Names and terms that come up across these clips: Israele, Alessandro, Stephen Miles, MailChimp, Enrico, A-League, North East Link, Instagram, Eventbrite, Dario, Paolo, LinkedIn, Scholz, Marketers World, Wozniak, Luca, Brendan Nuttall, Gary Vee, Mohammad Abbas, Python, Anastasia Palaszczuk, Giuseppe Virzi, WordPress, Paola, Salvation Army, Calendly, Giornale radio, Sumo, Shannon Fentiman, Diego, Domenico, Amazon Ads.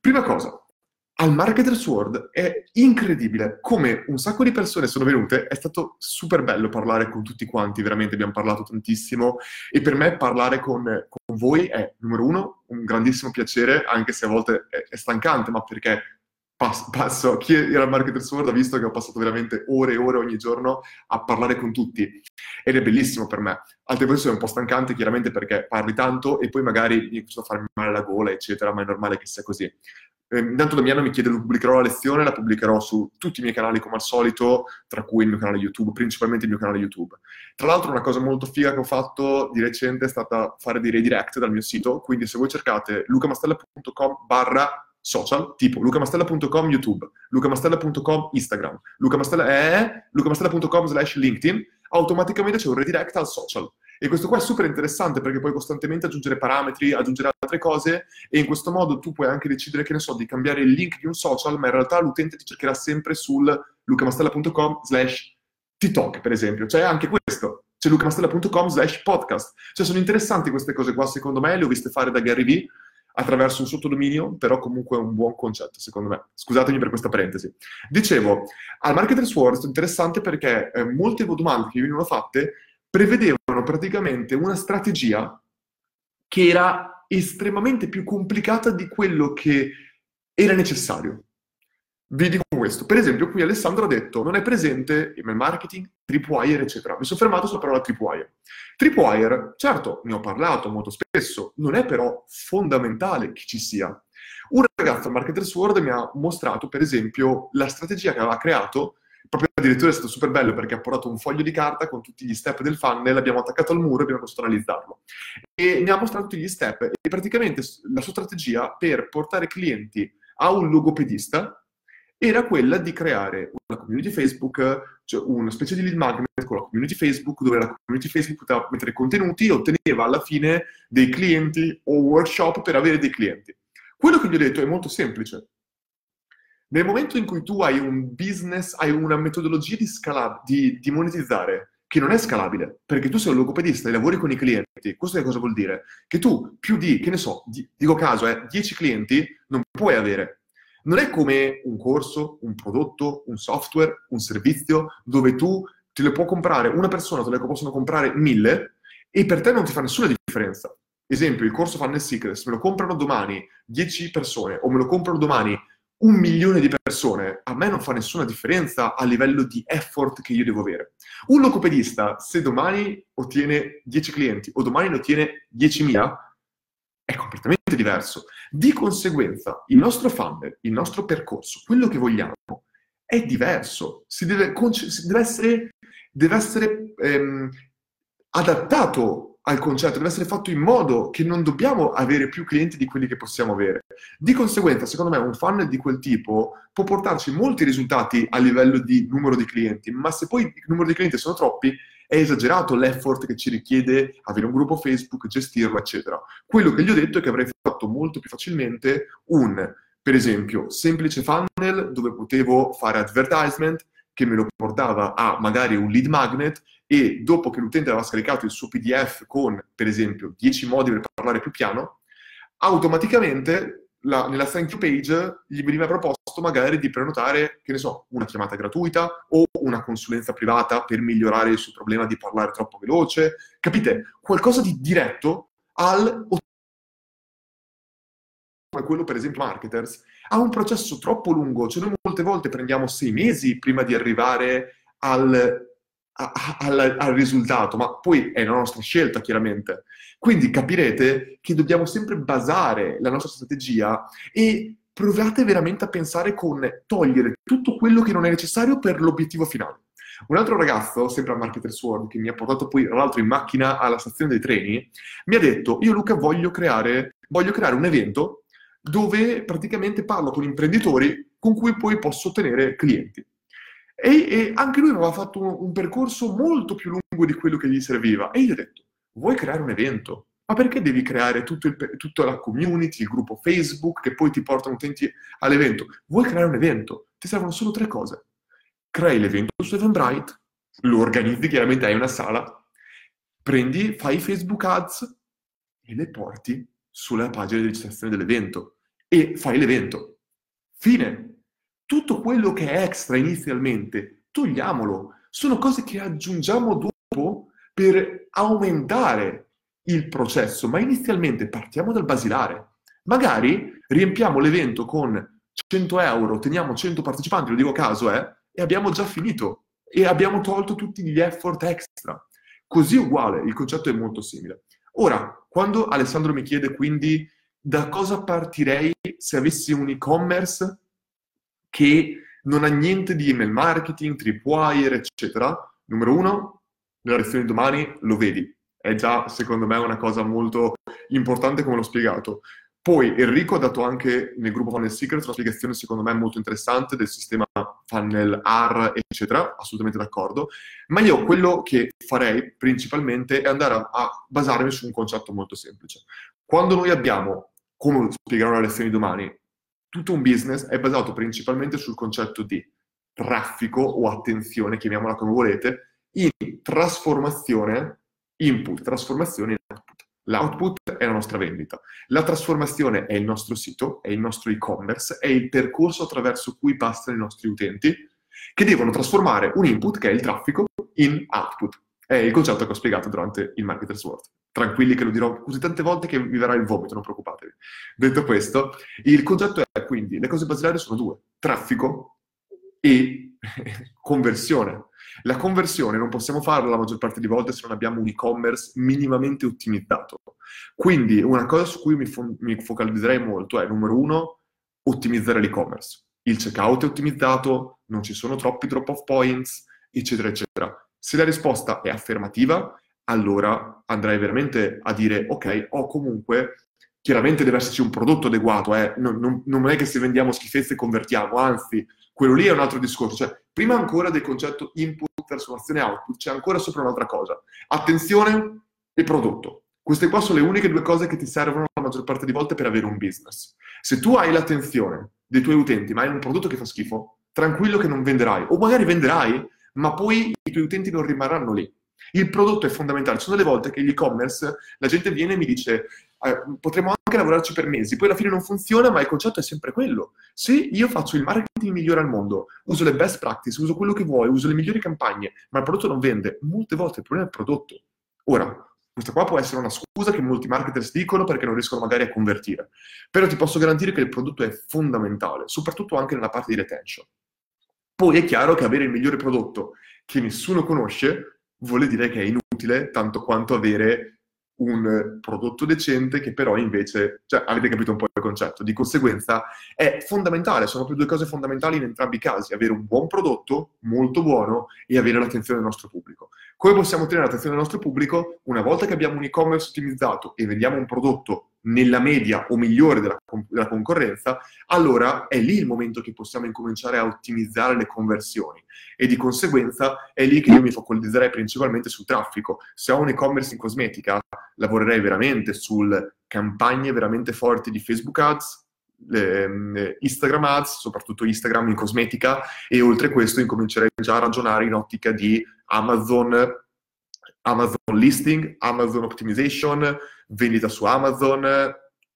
Prima cosa, al Marketers World è incredibile come un sacco di persone sono venute, è stato super bello parlare con tutti quanti, veramente abbiamo parlato tantissimo e per me parlare con voi è, numero uno, un grandissimo piacere, anche se a volte è stancante, ma perché passo, chi era al Marketers World ha visto che ho passato veramente ore e ore ogni giorno a parlare con tutti ed è bellissimo per me. Altre volte è un po' stancante chiaramente perché parli tanto e poi magari mi faccio farmi male la gola eccetera, ma è normale che sia così. Intanto Damiano mi chiede dove pubblicherò la lezione, la pubblicherò su tutti i miei canali come al solito, tra cui il mio canale YouTube, principalmente il mio canale YouTube. Tra l'altro una cosa molto figa che ho fatto di recente è stata fare dei redirect dal mio sito, quindi se voi cercate lucamastella.com/social, tipo lucamastella.com YouTube, lucamastella.com Instagram, lucamastella.com/LinkedIn, automaticamente c'è un redirect al social. E questo qua è super interessante perché puoi costantemente aggiungere parametri, aggiungere altre cose e in questo modo tu puoi anche decidere, che ne so, di cambiare il link di un social, ma in realtà l'utente ti cercherà sempre sul lucamastella.com/TikTok, per esempio. Cioè anche questo, c'è lucamastella.com/podcast. Cioè sono interessanti queste cose qua, secondo me, le ho viste fare da Gary Vee attraverso un sottodominio, però comunque è un buon concetto, secondo me. Scusatemi per questa parentesi. Dicevo, al Marketers World è interessante perché molte domande che venivano fatte prevedevano praticamente una strategia che era estremamente più complicata di quello che era necessario. Vi dico questo. Per esempio, qui Alessandro ha detto non è presente email marketing, tripwire, eccetera. Mi sono fermato sulla parola tripwire. Tripwire, certo, ne ho parlato molto spesso, non è però fondamentale che ci sia. Un ragazzo al Marketers World mi ha mostrato, per esempio, la strategia che aveva creato. Proprio il direttore è stato super bello perché ha portato un foglio di carta con tutti gli step del funnel, l'abbiamo attaccato al muro e abbiamo cominciato a analizzarlo. E mi ha mostrato tutti gli step e praticamente la sua strategia per portare clienti a un logopedista era quella di creare una community Facebook, cioè una specie di lead magnet con la community Facebook, dove la community Facebook poteva mettere contenuti e otteneva alla fine dei clienti o workshop per avere dei clienti. Quello che gli ho detto è molto semplice. Nel momento in cui tu hai un business, hai una metodologia di monetizzare che non è scalabile, perché tu sei un logopedista e lavori con i clienti, questo che cosa vuol dire? Che tu più di, che ne so, dico caso, 10 clienti non puoi avere. Non è come un corso, un prodotto, un software, un servizio, dove tu te le può comprare una persona, te le possono comprare 1000 e per te non ti fa nessuna differenza. Esempio, il corso Funnel Secrets, me lo comprano domani 10 persone o me lo comprano domani 1 milione di persone, a me non fa nessuna differenza a livello di effort che io devo avere. Un logopedista, se domani ottiene 10 clienti o domani ne ottiene 10.000, è completamente diverso. Di conseguenza, il nostro funnel, il nostro percorso, quello che vogliamo, è diverso. Deve essere adattato al concetto, deve essere fatto in modo che non dobbiamo avere più clienti di quelli che possiamo avere. Di conseguenza, secondo me, un funnel di quel tipo può portarci molti risultati a livello di numero di clienti, ma se poi il numero di clienti sono troppi, è esagerato l'effort che ci richiede avere un gruppo Facebook, gestirlo, eccetera. Quello che gli ho detto è che avrei fatto molto più facilmente per esempio, semplice funnel dove potevo fare advertisement, che me lo portava a magari un lead magnet e dopo che l'utente aveva scaricato il suo PDF con, per esempio, 10 modi per parlare più piano, automaticamente nella thank you page gli veniva proposto magari di prenotare, che ne so, una chiamata gratuita o una consulenza privata per migliorare il suo problema di parlare troppo veloce. Capite? Qualcosa di diretto al come quello, per esempio, Marketers, ha un processo troppo lungo. Cioè noi molte volte prendiamo 6 mesi prima di arrivare al risultato, ma poi è la nostra scelta, chiaramente. Quindi capirete che dobbiamo sempre basare la nostra strategia e provate veramente a pensare con togliere tutto quello che non è necessario per l'obiettivo finale. Un altro ragazzo, sempre a Marketers World, che mi ha portato poi, tra l'altro, in macchina alla stazione dei treni, mi ha detto, io Luca voglio creare un evento dove praticamente parlo con imprenditori con cui poi posso ottenere clienti. E anche lui aveva fatto un percorso molto più lungo di quello che gli serviva. E io gli ho detto, vuoi creare un evento? Ma perché devi creare tutta la community, il gruppo Facebook, che poi ti portano utenti all'evento? Vuoi creare un evento? Ti servono solo 3 cose. Crei l'evento su Eventbrite, lo organizzi, chiaramente hai una sala, prendi, fai Facebook Ads e le porti sulla pagina di registrazione dell'evento. e fai l'evento. Fine. Tutto quello che è extra inizialmente, togliamolo. Sono cose che aggiungiamo dopo per aumentare il processo, ma inizialmente partiamo dal basilare. Magari riempiamo l'evento con 100 euro, teniamo 100 partecipanti, lo dico a caso, e abbiamo già finito. E abbiamo tolto tutti gli effort extra. Così uguale, il concetto è molto simile. Ora, quando Alessandro mi chiede quindi da cosa partirei se avessi un e-commerce che non ha niente di email marketing, tripwire, eccetera, numero uno, nella lezione di domani lo vedi. È già, secondo me, una cosa molto importante come l'ho spiegato. Poi Enrico ha dato anche nel gruppo Funnel Secrets una spiegazione secondo me molto interessante del sistema Funnel R, eccetera, assolutamente d'accordo, ma io quello che farei principalmente è andare a basarmi su un concetto molto semplice. Quando noi abbiamo, come spiegherò la lezione di domani, tutto un business è basato principalmente sul concetto di traffico o attenzione, chiamiamola come volete, in trasformazione input, trasformazione in output. L'output è la nostra vendita, la trasformazione è il nostro sito, è il nostro e-commerce, è il percorso attraverso cui passano i nostri utenti che devono trasformare un input, che è il traffico, in output. È il concetto che ho spiegato durante il Marketers World. Tranquilli che lo dirò così tante volte che vi verrà il vomito, non preoccupatevi. Detto questo, il concetto è quindi, le cose basilari sono due, traffico e conversione. La conversione non possiamo farla la maggior parte di volte se non abbiamo un e-commerce minimamente ottimizzato. Quindi una cosa su cui mi focalizzerei molto è, numero uno, ottimizzare l'e-commerce. Il checkout è ottimizzato, non ci sono troppi drop-off points, eccetera, eccetera. Se la risposta è affermativa, allora andrai veramente a dire, ok, o comunque, chiaramente deve esserci un prodotto adeguato, non è che se vendiamo schifezze convertiamo, anzi, quello lì è un altro discorso, cioè, prima ancora del concetto input, trasformazione, output, c'è ancora sopra un'altra cosa. Attenzione e prodotto. Queste qua sono le uniche due cose che ti servono la maggior parte di volte per avere un business. Se tu hai l'attenzione dei tuoi utenti, ma hai un prodotto che fa schifo, tranquillo che non venderai. O magari venderai, ma poi i tuoi utenti non rimarranno lì. Il prodotto è fondamentale. Ci sono delle volte che l'e-commerce, la gente viene e mi dice potremmo anche lavorarci per mesi, poi alla fine non funziona, ma il concetto è sempre quello. Se io faccio il marketing migliore al mondo, uso le best practice, uso quello che vuoi, uso le migliori campagne, ma il prodotto non vende, molte volte il problema è il prodotto. Ora, questa qua può essere una scusa che molti marketers dicono perché non riescono magari a convertire, però ti posso garantire che il prodotto è fondamentale, soprattutto anche nella parte di retention. Poi è chiaro che avere il migliore prodotto che nessuno conosce vuol dire che è inutile tanto quanto avere un prodotto decente che però invece, cioè avete capito un po' il concetto, di conseguenza è fondamentale, sono proprio due cose fondamentali in entrambi i casi, avere un buon prodotto, molto buono, e avere l'attenzione del nostro pubblico. Come possiamo ottenere l'attenzione del nostro pubblico? Una volta che abbiamo un e-commerce ottimizzato e vendiamo un prodotto nella media o migliore della concorrenza, allora è lì il momento che possiamo incominciare a ottimizzare le conversioni e di conseguenza è lì che io mi focalizzerei principalmente sul traffico. Se ho un e-commerce in cosmetica, lavorerei veramente sul campagne veramente forti di Facebook Ads, Instagram Ads, soprattutto Instagram in cosmetica, e oltre questo incomincerei già a ragionare in ottica di Amazon listing, Amazon optimization, vendita su Amazon,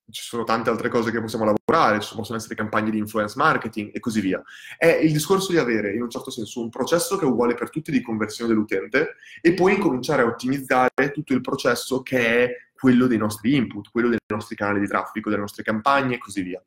ci sono tante altre cose che possiamo lavorare, ci possono essere campagne di influence marketing e così via. È il discorso di avere in un certo senso un processo che è uguale per tutti di conversione dell'utente e poi incominciare a ottimizzare tutto il processo che è quello dei nostri input, quello dei nostri canali di traffico, delle nostre campagne e così via.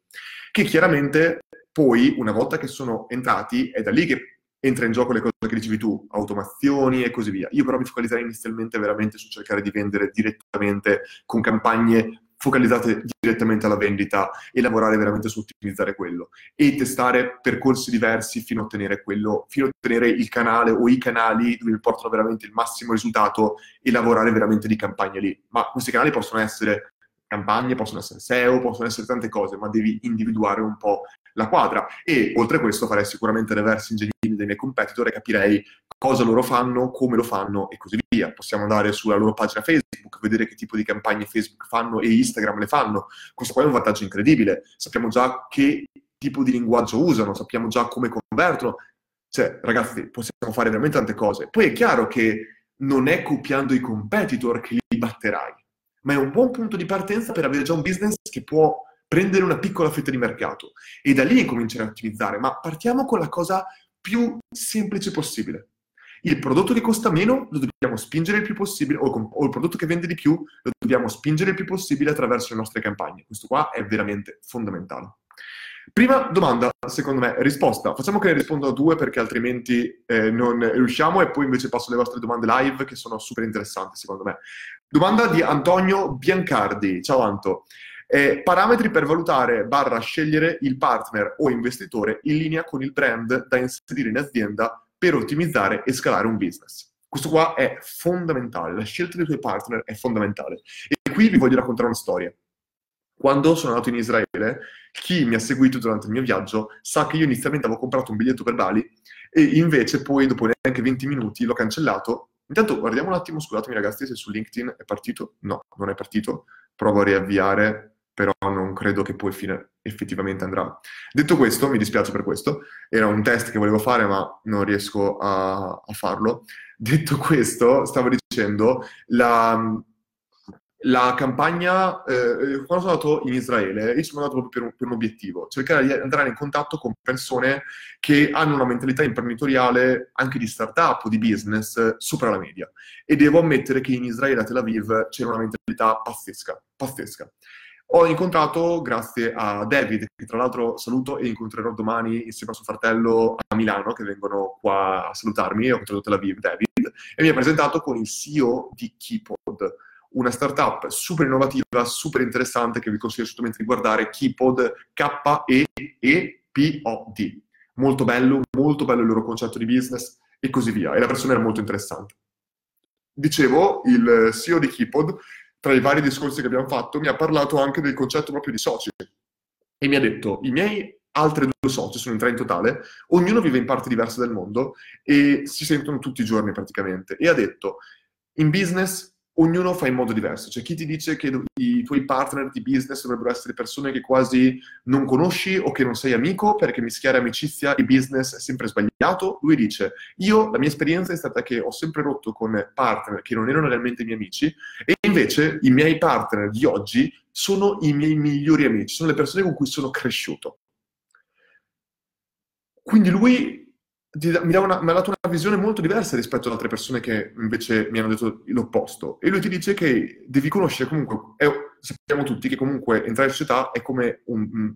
Che chiaramente poi una volta che sono entrati è da lì che entra in gioco le cose che dicevi tu, automazioni e così via. Io però mi focalizzerei inizialmente veramente su cercare di vendere direttamente con campagne focalizzate direttamente alla vendita e lavorare veramente su ottimizzare quello e testare percorsi diversi fino a ottenere quello, fino a ottenere il canale o i canali dove mi portano veramente il massimo risultato e lavorare veramente di campagne lì. Ma questi canali possono essere campagne, possono essere SEO, possono essere tante cose, ma devi individuare un po' la quadra. E oltre a questo farei sicuramente reverse engineering dei miei competitor e capirei cosa loro fanno, come lo fanno e così via. Possiamo andare sulla loro pagina Facebook, vedere che tipo di campagne Facebook fanno e Instagram le fanno. Questo qua è un vantaggio incredibile. Sappiamo già che tipo di linguaggio usano, sappiamo già come convertono. Cioè, ragazzi, possiamo fare veramente tante cose. Poi è chiaro che non è copiando i competitor che li batterai, ma è un buon punto di partenza per avere già un business che può prendere una piccola fetta di mercato e da lì cominciare a ottimizzare, ma partiamo con la cosa più semplice possibile. Il prodotto che costa meno lo dobbiamo spingere il più possibile, o il prodotto che vende di più lo dobbiamo spingere il più possibile attraverso le nostre campagne. Questo qua è veramente fondamentale. Prima domanda, secondo me, risposta. Facciamo che ne rispondo a due perché altrimenti non riusciamo, e poi invece passo alle vostre domande live che sono super interessanti, secondo me. Domanda di Antonio Biancardi. Ciao Anto. Parametri per valutare / scegliere il partner o investitore in linea con il brand da inserire in azienda per ottimizzare e scalare un business. Questo qua è fondamentale, la scelta dei tuoi partner è fondamentale. E qui vi voglio raccontare una storia. Quando sono andato in Israele, chi mi ha seguito durante il mio viaggio sa che io inizialmente avevo comprato un biglietto per Bali e invece poi dopo neanche 20 minuti l'ho cancellato. Intanto guardiamo un attimo, scusatemi ragazzi, se su LinkedIn è partito. No, non è partito. Provo a riavviare, però non credo che poi effettivamente andrà. Detto questo, mi dispiace per questo. Era un test che volevo fare ma non riesco a farlo. Detto questo, stavo dicendo, la campagna, quando sono andato in Israele, io sono andato proprio per un obiettivo, cercare di entrare in contatto con persone che hanno una mentalità imprenditoriale, anche di startup o di business, sopra la media. E devo ammettere che in Israele, a Tel Aviv, c'era una mentalità pazzesca, pazzesca. Ho incontrato, grazie a David, che tra l'altro saluto e incontrerò domani insieme a suo fratello a Milano, che vengono qua a salutarmi, ho incontrato Tel Aviv, David, e mi ha presentato con il CEO di Keepod, una startup super innovativa, super interessante, che vi consiglio assolutamente di guardare, Keepod, Keepod. Molto bello il loro concetto di business e così via. E la persona era molto interessante. Dicevo, il CEO di Keepod, tra i vari discorsi che abbiamo fatto, mi ha parlato anche del concetto proprio di soci. E mi ha detto, i miei altri due soci, sono in tre in totale, ognuno vive in parti diverse del mondo e si sentono tutti i giorni praticamente. E ha detto, in business ognuno fa in modo diverso, cioè chi ti dice che i tuoi partner di business dovrebbero essere persone che quasi non conosci o che non sei amico, perché mischiare amicizia e business è sempre sbagliato, lui dice, la mia esperienza è stata che ho sempre rotto con partner che non erano realmente miei amici, e invece i miei partner di oggi sono i miei migliori amici, sono le persone con cui sono cresciuto. Quindi lui mi ha dato una visione molto diversa rispetto ad altre persone che invece mi hanno detto l'opposto. E lui ti dice che devi conoscere comunque, sappiamo tutti che comunque entrare in società è come un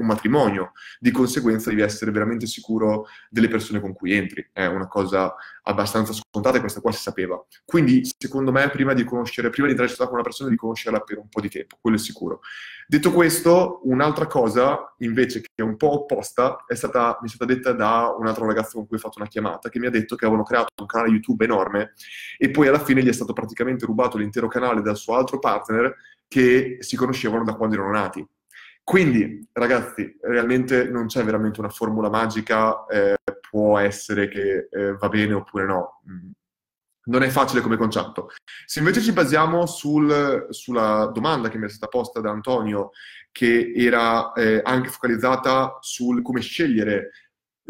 matrimonio, di conseguenza devi essere veramente sicuro delle persone con cui entri. È una cosa abbastanza scontata e questa qua si sapeva. Quindi secondo me prima di entrare in società con una persona devi conoscerla per un po' di tempo, quello è sicuro. Detto questo, un'altra cosa invece che è un po' opposta mi è stata detta da un altro ragazzo con cui ho fatto una chiamata, che mi ha detto che avevano creato un canale YouTube enorme e poi alla fine gli è stato praticamente rubato l'intero canale dal suo altro partner che si conoscevano da quando erano nati. Quindi, ragazzi, realmente non c'è veramente una formula magica, può essere che va bene oppure no. Non è facile come concetto. Se invece ci basiamo sulla domanda che mi è stata posta da Antonio, che era anche focalizzata sul come scegliere,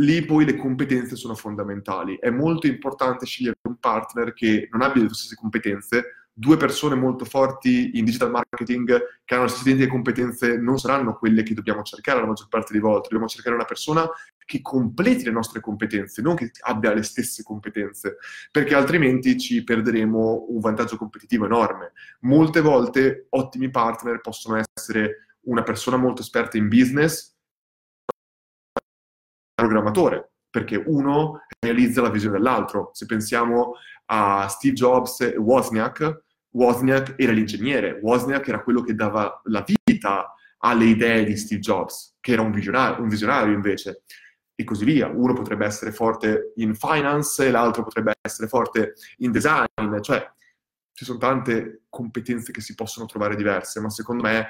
lì poi le competenze sono fondamentali. È molto importante scegliere un partner che non abbia le stesse competenze. Due persone molto forti in digital marketing che hanno le stesse identiche competenze non saranno quelle che dobbiamo cercare la maggior parte delle volte. Dobbiamo cercare una persona che completi le nostre competenze, non che abbia le stesse competenze, perché altrimenti ci perderemo un vantaggio competitivo enorme. Molte volte ottimi partner possono essere una persona molto esperta in business, programmatore, perché uno realizza la visione dell'altro. Se pensiamo a Steve Jobs e Wozniak, Wozniak era l'ingegnere, Wozniak era quello che dava la vita alle idee di Steve Jobs, che era un visionario invece, e così via. Uno potrebbe essere forte in finance, l'altro potrebbe essere forte in design, cioè ci sono tante competenze che si possono trovare diverse, ma secondo me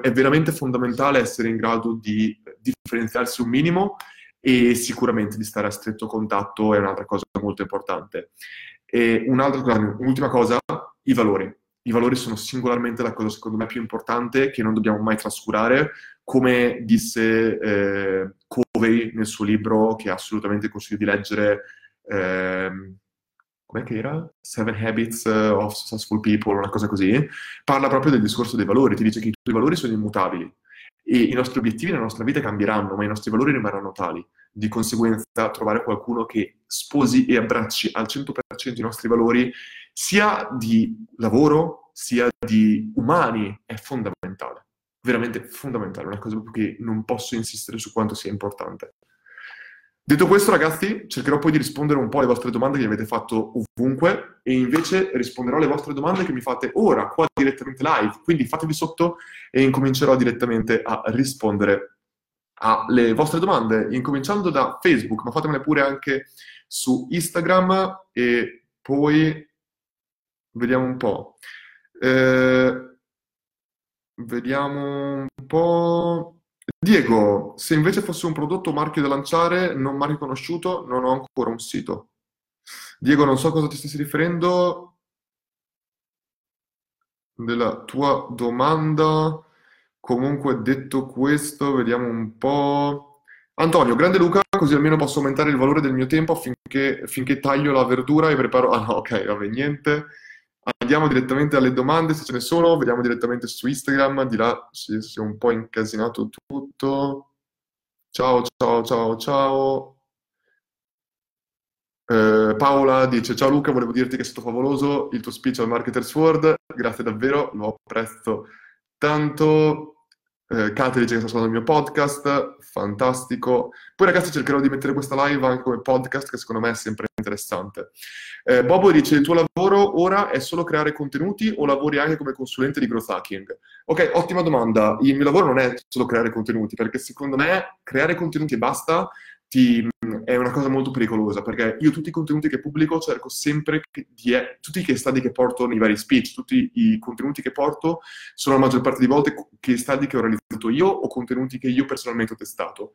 è veramente fondamentale essere in grado di differenziarsi un minimo e sicuramente di stare a stretto contatto è un'altra cosa molto importante. E un'ultima cosa, i valori. I valori sono singolarmente la cosa secondo me più importante che non dobbiamo mai trascurare, come disse Covey nel suo libro, che assolutamente consiglio di leggere, com'è che era? 7 Habits of Successful People, una cosa così. Parla proprio del discorso dei valori, ti dice che i tuoi valori sono immutabili. e i nostri obiettivi nella nostra vita cambieranno, ma i nostri valori rimarranno tali. Di conseguenza, trovare qualcuno che sposi e abbracci al 100% i nostri valori, sia di lavoro, sia di umani, è fondamentale. Veramente fondamentale, una cosa che non posso insistere su quanto sia importante. Detto questo, ragazzi, cercherò poi di rispondere un po' alle vostre domande che mi avete fatto ovunque, e invece risponderò alle vostre domande che mi fate ora, qua direttamente live. Quindi fatevi sotto e incomincerò direttamente a rispondere alle vostre domande, incominciando da Facebook, ma fatemele pure anche su Instagram e poi vediamo un po'. Vediamo un po'. Diego, se invece fosse un prodotto o marchio da lanciare, non mai riconosciuto, non ho ancora un sito. Diego, non so cosa ti stessi riferendo della tua domanda. Comunque, detto questo, vediamo un po'. Antonio, grande Luca, così almeno posso aumentare il valore del mio tempo finché taglio la verdura e preparo... Ah no, ok, vabbè, niente. Andiamo direttamente alle domande, se ce ne sono, vediamo direttamente su Instagram, di là si è un po' incasinato tutto. Ciao. Paola dice, ciao Luca, volevo dirti che è stato favoloso il tuo speech al Marketers World, grazie davvero, lo apprezzo tanto. Kate dice che sta ascoltando il mio podcast, fantastico. Poi ragazzi cercherò di mettere questa live anche come podcast, che secondo me è sempre interessante. Bobo dice, il tuo lavoro ora è solo creare contenuti o lavori anche come consulente di growth hacking? Ok, ottima domanda. Il mio lavoro non è solo creare contenuti, perché secondo me creare contenuti e basta è una cosa molto pericolosa, perché io tutti i contenuti che pubblico cerco sempre tutti i case study che porto nei vari speech, tutti i contenuti che porto sono la maggior parte di volte case study che ho realizzato io o contenuti che io personalmente ho testato.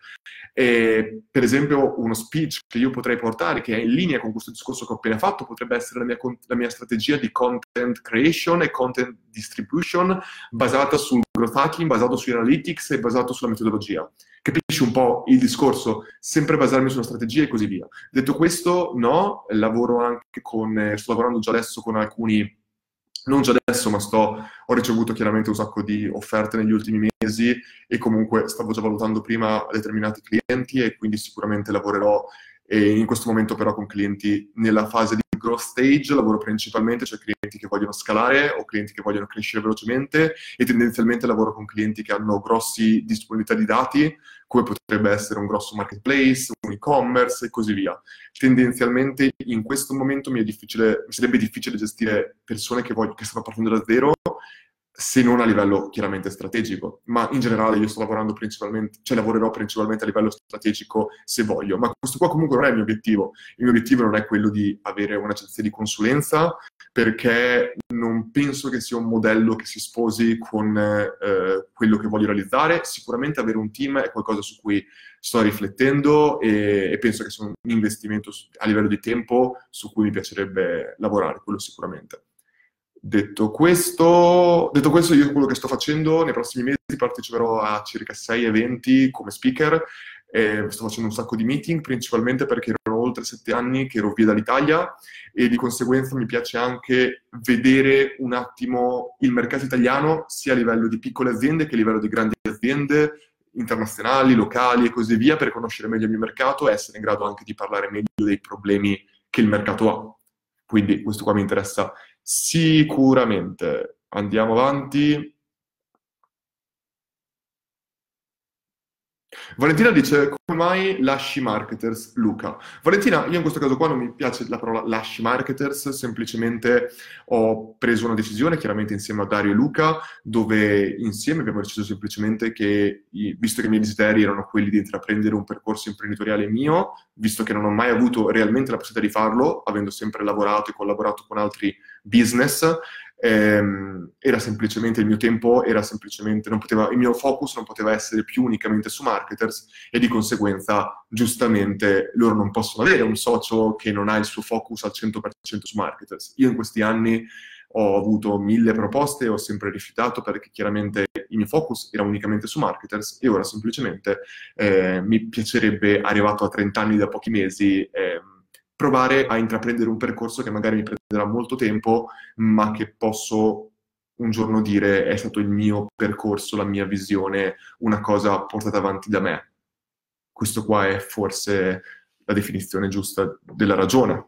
E, per esempio, uno speech che io potrei portare, che è in linea con questo discorso che ho appena fatto, potrebbe essere la mia strategia di content creation e content distribution basata sul growth hacking, basato sui analytics e basato sulla metodologia. Capisci un po' il discorso? Sempre basarmi su una strategia e così via. Detto questo, no, sto lavorando già adesso con alcuni, non già adesso, ma ho ricevuto chiaramente un sacco di offerte negli ultimi mesi e comunque stavo già valutando prima determinati clienti e quindi sicuramente lavorerò in questo momento però con clienti nella fase di growth stage, lavoro principalmente, cioè clienti che vogliono scalare o clienti che vogliono crescere velocemente e tendenzialmente lavoro con clienti che hanno grossi disponibilità di dati, come potrebbe essere un grosso marketplace, un e-commerce e così via. Tendenzialmente in questo momento mi sarebbe difficile gestire persone che stanno partendo da zero, se non a livello chiaramente strategico, ma in generale io sto lavorando principalmente, cioè lavorerò principalmente a livello strategico se voglio, ma questo qua comunque non è il mio obiettivo. Il mio obiettivo non è quello di avere un'agenzia di consulenza, perché non penso che sia un modello che si sposi con quello che voglio realizzare. Sicuramente avere un team è qualcosa su cui sto riflettendo e penso che sia un investimento a livello di tempo su cui mi piacerebbe lavorare, quello sicuramente. Detto questo, io quello che sto facendo nei prossimi mesi, parteciperò a circa 6 eventi come speaker, sto facendo un sacco di meeting, principalmente perché erano oltre 7 anni che ero via dall'Italia e di conseguenza mi piace anche vedere un attimo il mercato italiano, sia a livello di piccole aziende che a livello di grandi aziende, internazionali, locali e così via, per conoscere meglio il mio mercato e essere in grado anche di parlare meglio dei problemi che il mercato ha. Quindi questo qua mi interessa sicuramente. Andiamo avanti. Valentina dice, come mai lasci Marketers, Luca? Valentina, io in questo caso qua non mi piace la parola lasci Marketers, semplicemente ho preso una decisione, chiaramente insieme a Dario e Luca, dove insieme abbiamo deciso semplicemente che, visto che i miei desideri erano quelli di intraprendere un percorso imprenditoriale mio, visto che non ho mai avuto realmente la possibilità di farlo, avendo sempre lavorato e collaborato con altri business, era semplicemente il mio tempo, il mio focus non poteva essere più unicamente su Marketers e di conseguenza giustamente loro non possono avere un socio che non ha il suo focus al 100% su Marketers. Io in questi anni ho avuto 1000 proposte e ho sempre rifiutato perché chiaramente il mio focus era unicamente su Marketers e ora semplicemente mi piacerebbe, arrivato a 30 anni da pochi mesi, provare a intraprendere un percorso che magari mi prenderà molto tempo, ma che posso un giorno dire è stato il mio percorso, la mia visione, una cosa portata avanti da me. Questo qua è forse la definizione giusta della ragione.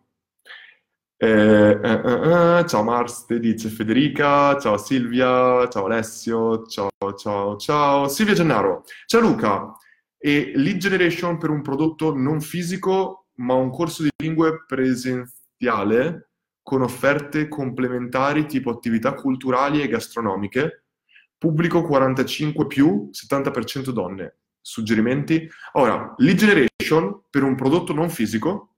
Ciao Marste, dice Federica, ciao Silvia, ciao Alessio, ciao Silvia Gennaro, ciao Luca. E lead generation per un prodotto non fisico ma un corso di lingue presenziale con offerte complementari tipo attività culturali e gastronomiche, pubblico 45+, 70% donne, suggerimenti? Ora, lead generation per un prodotto non fisico,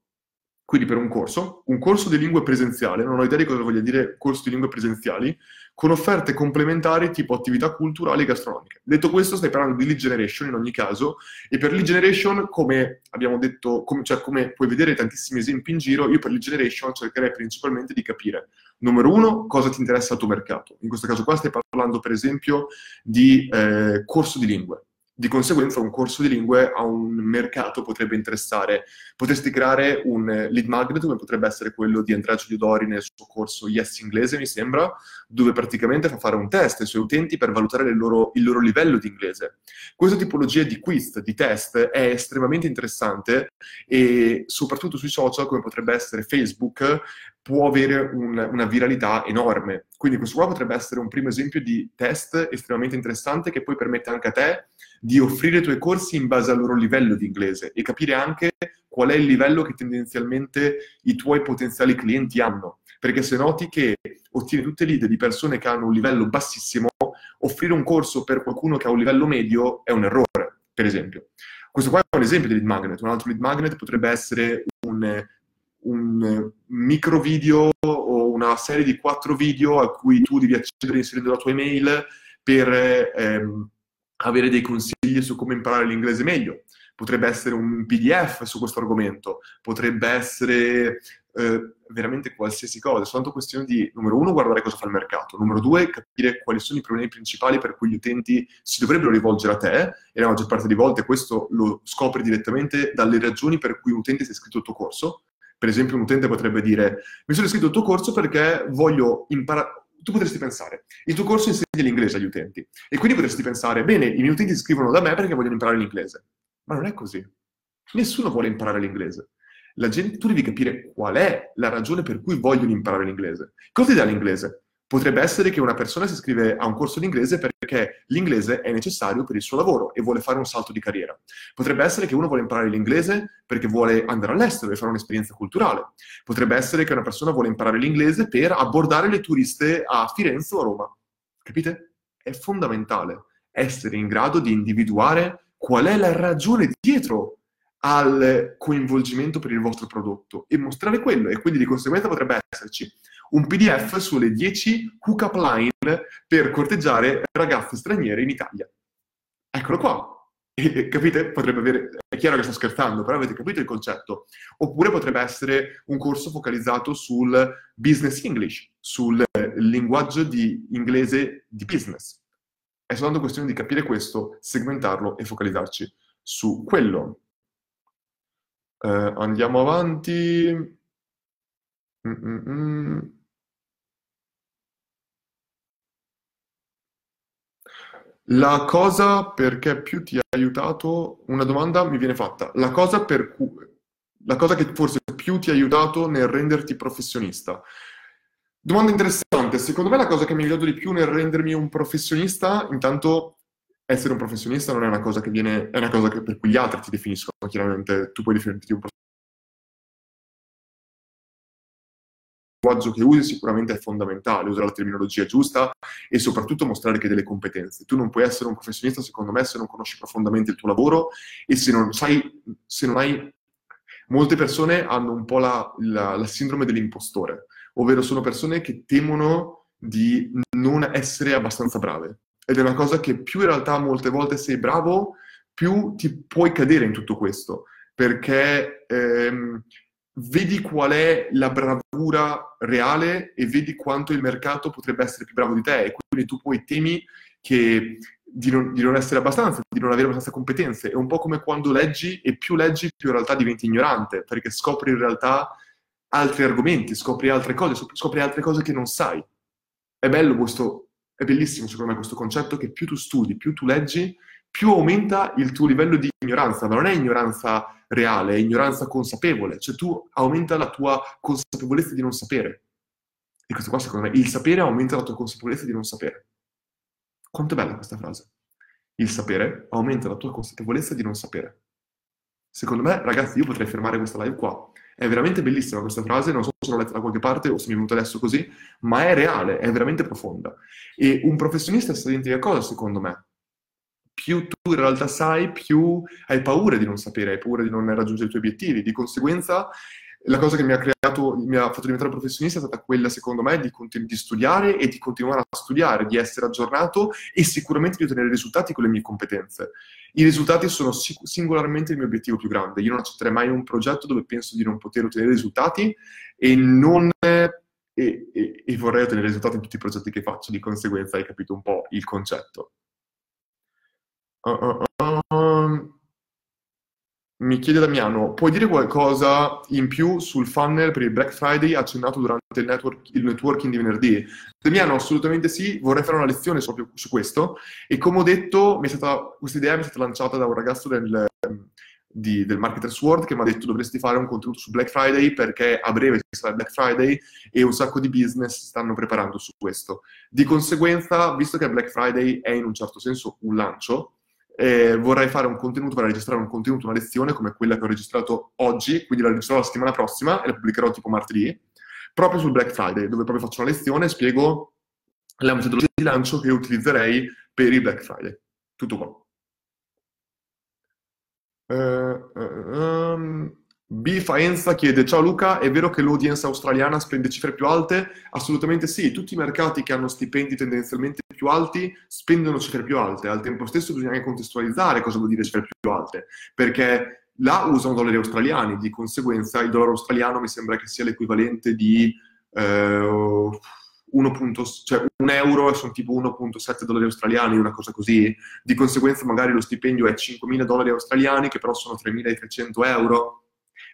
quindi per un corso di lingue presenziale, non ho idea di cosa voglia dire corso di lingue presenziali, con offerte complementari tipo attività culturali e gastronomiche. Detto questo, stai parlando di lead generation in ogni caso, e per lead generation, come abbiamo detto, come puoi vedere tantissimi esempi in giro, io per lead generation cercherei principalmente di capire, numero uno, cosa ti interessa al tuo mercato. In questo caso qua stai parlando, per esempio, di corso di lingue. Di conseguenza un corso di lingue a un mercato potrebbe interessare. Potresti creare un lead magnet, come potrebbe essere quello di Andrea Giuliodori nel suo corso Yes Inglese, mi sembra, dove praticamente fa fare un test ai suoi utenti per valutare il loro livello di inglese. Questa tipologia di quiz, di test, è estremamente interessante e soprattutto sui social, come potrebbe essere Facebook, può avere una viralità enorme. Quindi questo qua potrebbe essere un primo esempio di test estremamente interessante che poi permette anche a te di offrire i tuoi corsi in base al loro livello di inglese e capire anche qual è il livello che tendenzialmente i tuoi potenziali clienti hanno. Perché se noti che ottieni tutte le lead di persone che hanno un livello bassissimo, offrire un corso per qualcuno che ha un livello medio è un errore, per esempio. Questo qua è un esempio di lead magnet. Un altro lead magnet potrebbe essere un micro video o una serie di 4 video a cui tu devi accedere inserendo la tua email per avere dei consigli su come imparare l'inglese meglio. Potrebbe essere un PDF su questo argomento, potrebbe essere veramente qualsiasi cosa. È soltanto questione di, numero uno, guardare cosa fa il mercato, numero due, capire quali sono i problemi principali per cui gli utenti si dovrebbero rivolgere a te, e la maggior parte delle volte questo lo scopri direttamente dalle ragioni per cui un utente si è iscritto al tuo corso. Per esempio, un utente potrebbe dire: mi sono iscritto al tuo corso perché voglio imparare. Tu potresti pensare, il tuo corso insegna l'inglese agli utenti, e quindi potresti pensare: bene, i miei utenti si iscrivono da me perché vogliono imparare l'inglese. Ma non è così. Nessuno vuole imparare l'inglese. La gente, tu devi capire qual è la ragione per cui vogliono imparare l'inglese. Cosa ti dà l'inglese? Potrebbe essere che una persona si iscrive a un corso di inglese perché l'inglese è necessario per il suo lavoro e vuole fare un salto di carriera. Potrebbe essere che uno vuole imparare l'inglese perché vuole andare all'estero e fare un'esperienza culturale. Potrebbe essere che una persona vuole imparare l'inglese per abbordare le turiste a Firenze o a Roma. Capite? È fondamentale essere in grado di individuare qual è la ragione dietro al coinvolgimento per il vostro prodotto e mostrare quello, e quindi di conseguenza potrebbe esserci un PDF sulle 10 hookup line per corteggiare ragazze straniere in Italia. Eccolo qua. E, capite? Potrebbe avere... È chiaro che sto scherzando, però avete capito il concetto. Oppure potrebbe essere un corso focalizzato sul business English, sul linguaggio di inglese di business. È soltanto questione di capire questo, segmentarlo e focalizzarci su quello. Andiamo avanti. La cosa perché più ti ha aiutato, una domanda mi viene fatta, la cosa che forse più ti ha aiutato nel renderti professionista. Domanda interessante. Secondo me la cosa che mi ha aiutato di più nel rendermi un professionista, intanto essere un professionista non è una cosa che viene, è una cosa che per cui gli altri ti definiscono, chiaramente tu puoi definirti un professionista. Il linguaggio che usi sicuramente è fondamentale, usare la terminologia giusta e soprattutto mostrare che hai delle competenze. Tu non puoi essere un professionista, secondo me, se non conosci profondamente il tuo lavoro e se non sai, se non hai... Molte persone hanno un po' la sindrome dell'impostore, ovvero sono persone che temono di non essere abbastanza brave. Ed è una cosa che più in realtà molte volte sei bravo, più ti puoi cadere in tutto questo, perché... vedi qual è la bravura reale e vedi quanto il mercato potrebbe essere più bravo di te, e quindi tu poi temi che di non essere abbastanza, di non avere abbastanza competenze. È un po' come quando leggi, e più leggi più in realtà diventi ignorante, perché scopri in realtà altri argomenti, scopri altre cose che non sai. È bello questo È bellissimo secondo me questo concetto che più tu studi, più tu leggi, più aumenta il tuo livello di ignoranza, ma non è ignoranza reale, è ignoranza consapevole, cioè tu aumenta la tua consapevolezza di non sapere. E questo qua secondo me, il sapere aumenta la tua consapevolezza di non sapere. Quanto è bella questa frase? Il sapere aumenta la tua consapevolezza di non sapere. Secondo me, ragazzi, io potrei fermare questa live qua. È veramente bellissima questa frase, non so se l'ho letta da qualche parte o se mi è venuta adesso così, ma è reale, è veramente profonda. E un professionista sa identica cosa, secondo me. Più tu in realtà sai, più hai paura di non sapere, hai paura di non raggiungere i tuoi obiettivi. Di conseguenza, la cosa che mi ha fatto diventare professionista è stata quella, secondo me, di studiare e di continuare a studiare, di essere aggiornato e sicuramente di ottenere risultati con le mie competenze. I risultati sono singolarmente il mio obiettivo più grande. Io non accetterei mai un progetto dove penso di non poter ottenere risultati e vorrei ottenere risultati in tutti i progetti che faccio. Di conseguenza hai capito un po' il concetto. Mi chiede Damiano, puoi dire qualcosa in più sul funnel per il Black Friday accennato durante il networking di venerdì? Damiano, assolutamente sì, vorrei fare una lezione proprio su questo e come ho detto, questa idea mi è stata lanciata da un ragazzo del Marketers World che mi ha detto dovresti fare un contenuto su Black Friday perché a breve ci sarà Black Friday e un sacco di business si stanno preparando su questo. Di conseguenza, visto che Black Friday è in un certo senso un lancio, vorrei fare un contenuto, vorrei registrare un contenuto, una lezione come quella che ho registrato oggi, quindi la registrerò la settimana prossima e la pubblicherò tipo martedì, proprio sul Black Friday, dove proprio faccio una lezione e spiego la metodologia di lancio che utilizzerei per il Black Friday. Tutto qua. B. Faenza chiede, ciao Luca, è vero che l'audience australiana spende cifre più alte? Assolutamente sì, tutti i mercati che hanno stipendi tendenzialmente più alti spendono cifre più alte, al tempo stesso bisogna anche contestualizzare cosa vuol dire cifre più alte, perché là usano dollari australiani, di conseguenza il dollaro australiano mi sembra che sia l'equivalente di 1 euro sono tipo 1.7 dollari australiani, una cosa così, di conseguenza magari lo stipendio è 5.000 dollari australiani che però sono 3.300 euro.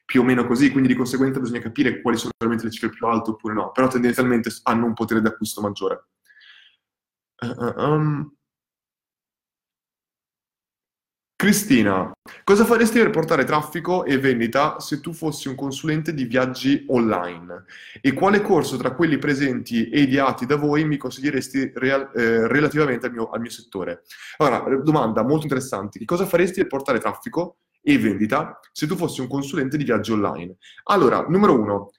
Più o meno così, quindi di conseguenza bisogna capire quali sono veramente le cifre più alte oppure no, però tendenzialmente hanno un potere d'acquisto maggiore. Cristina, cosa faresti per portare traffico e vendita se tu fossi un consulente di viaggi online? E quale corso tra quelli presenti e ideati da voi mi consiglieresti relativamente al mio settore? Allora, domanda molto interessante, che cosa faresti per portare traffico e vendita se tu fossi un consulente di viaggio online? Allora, numero uno,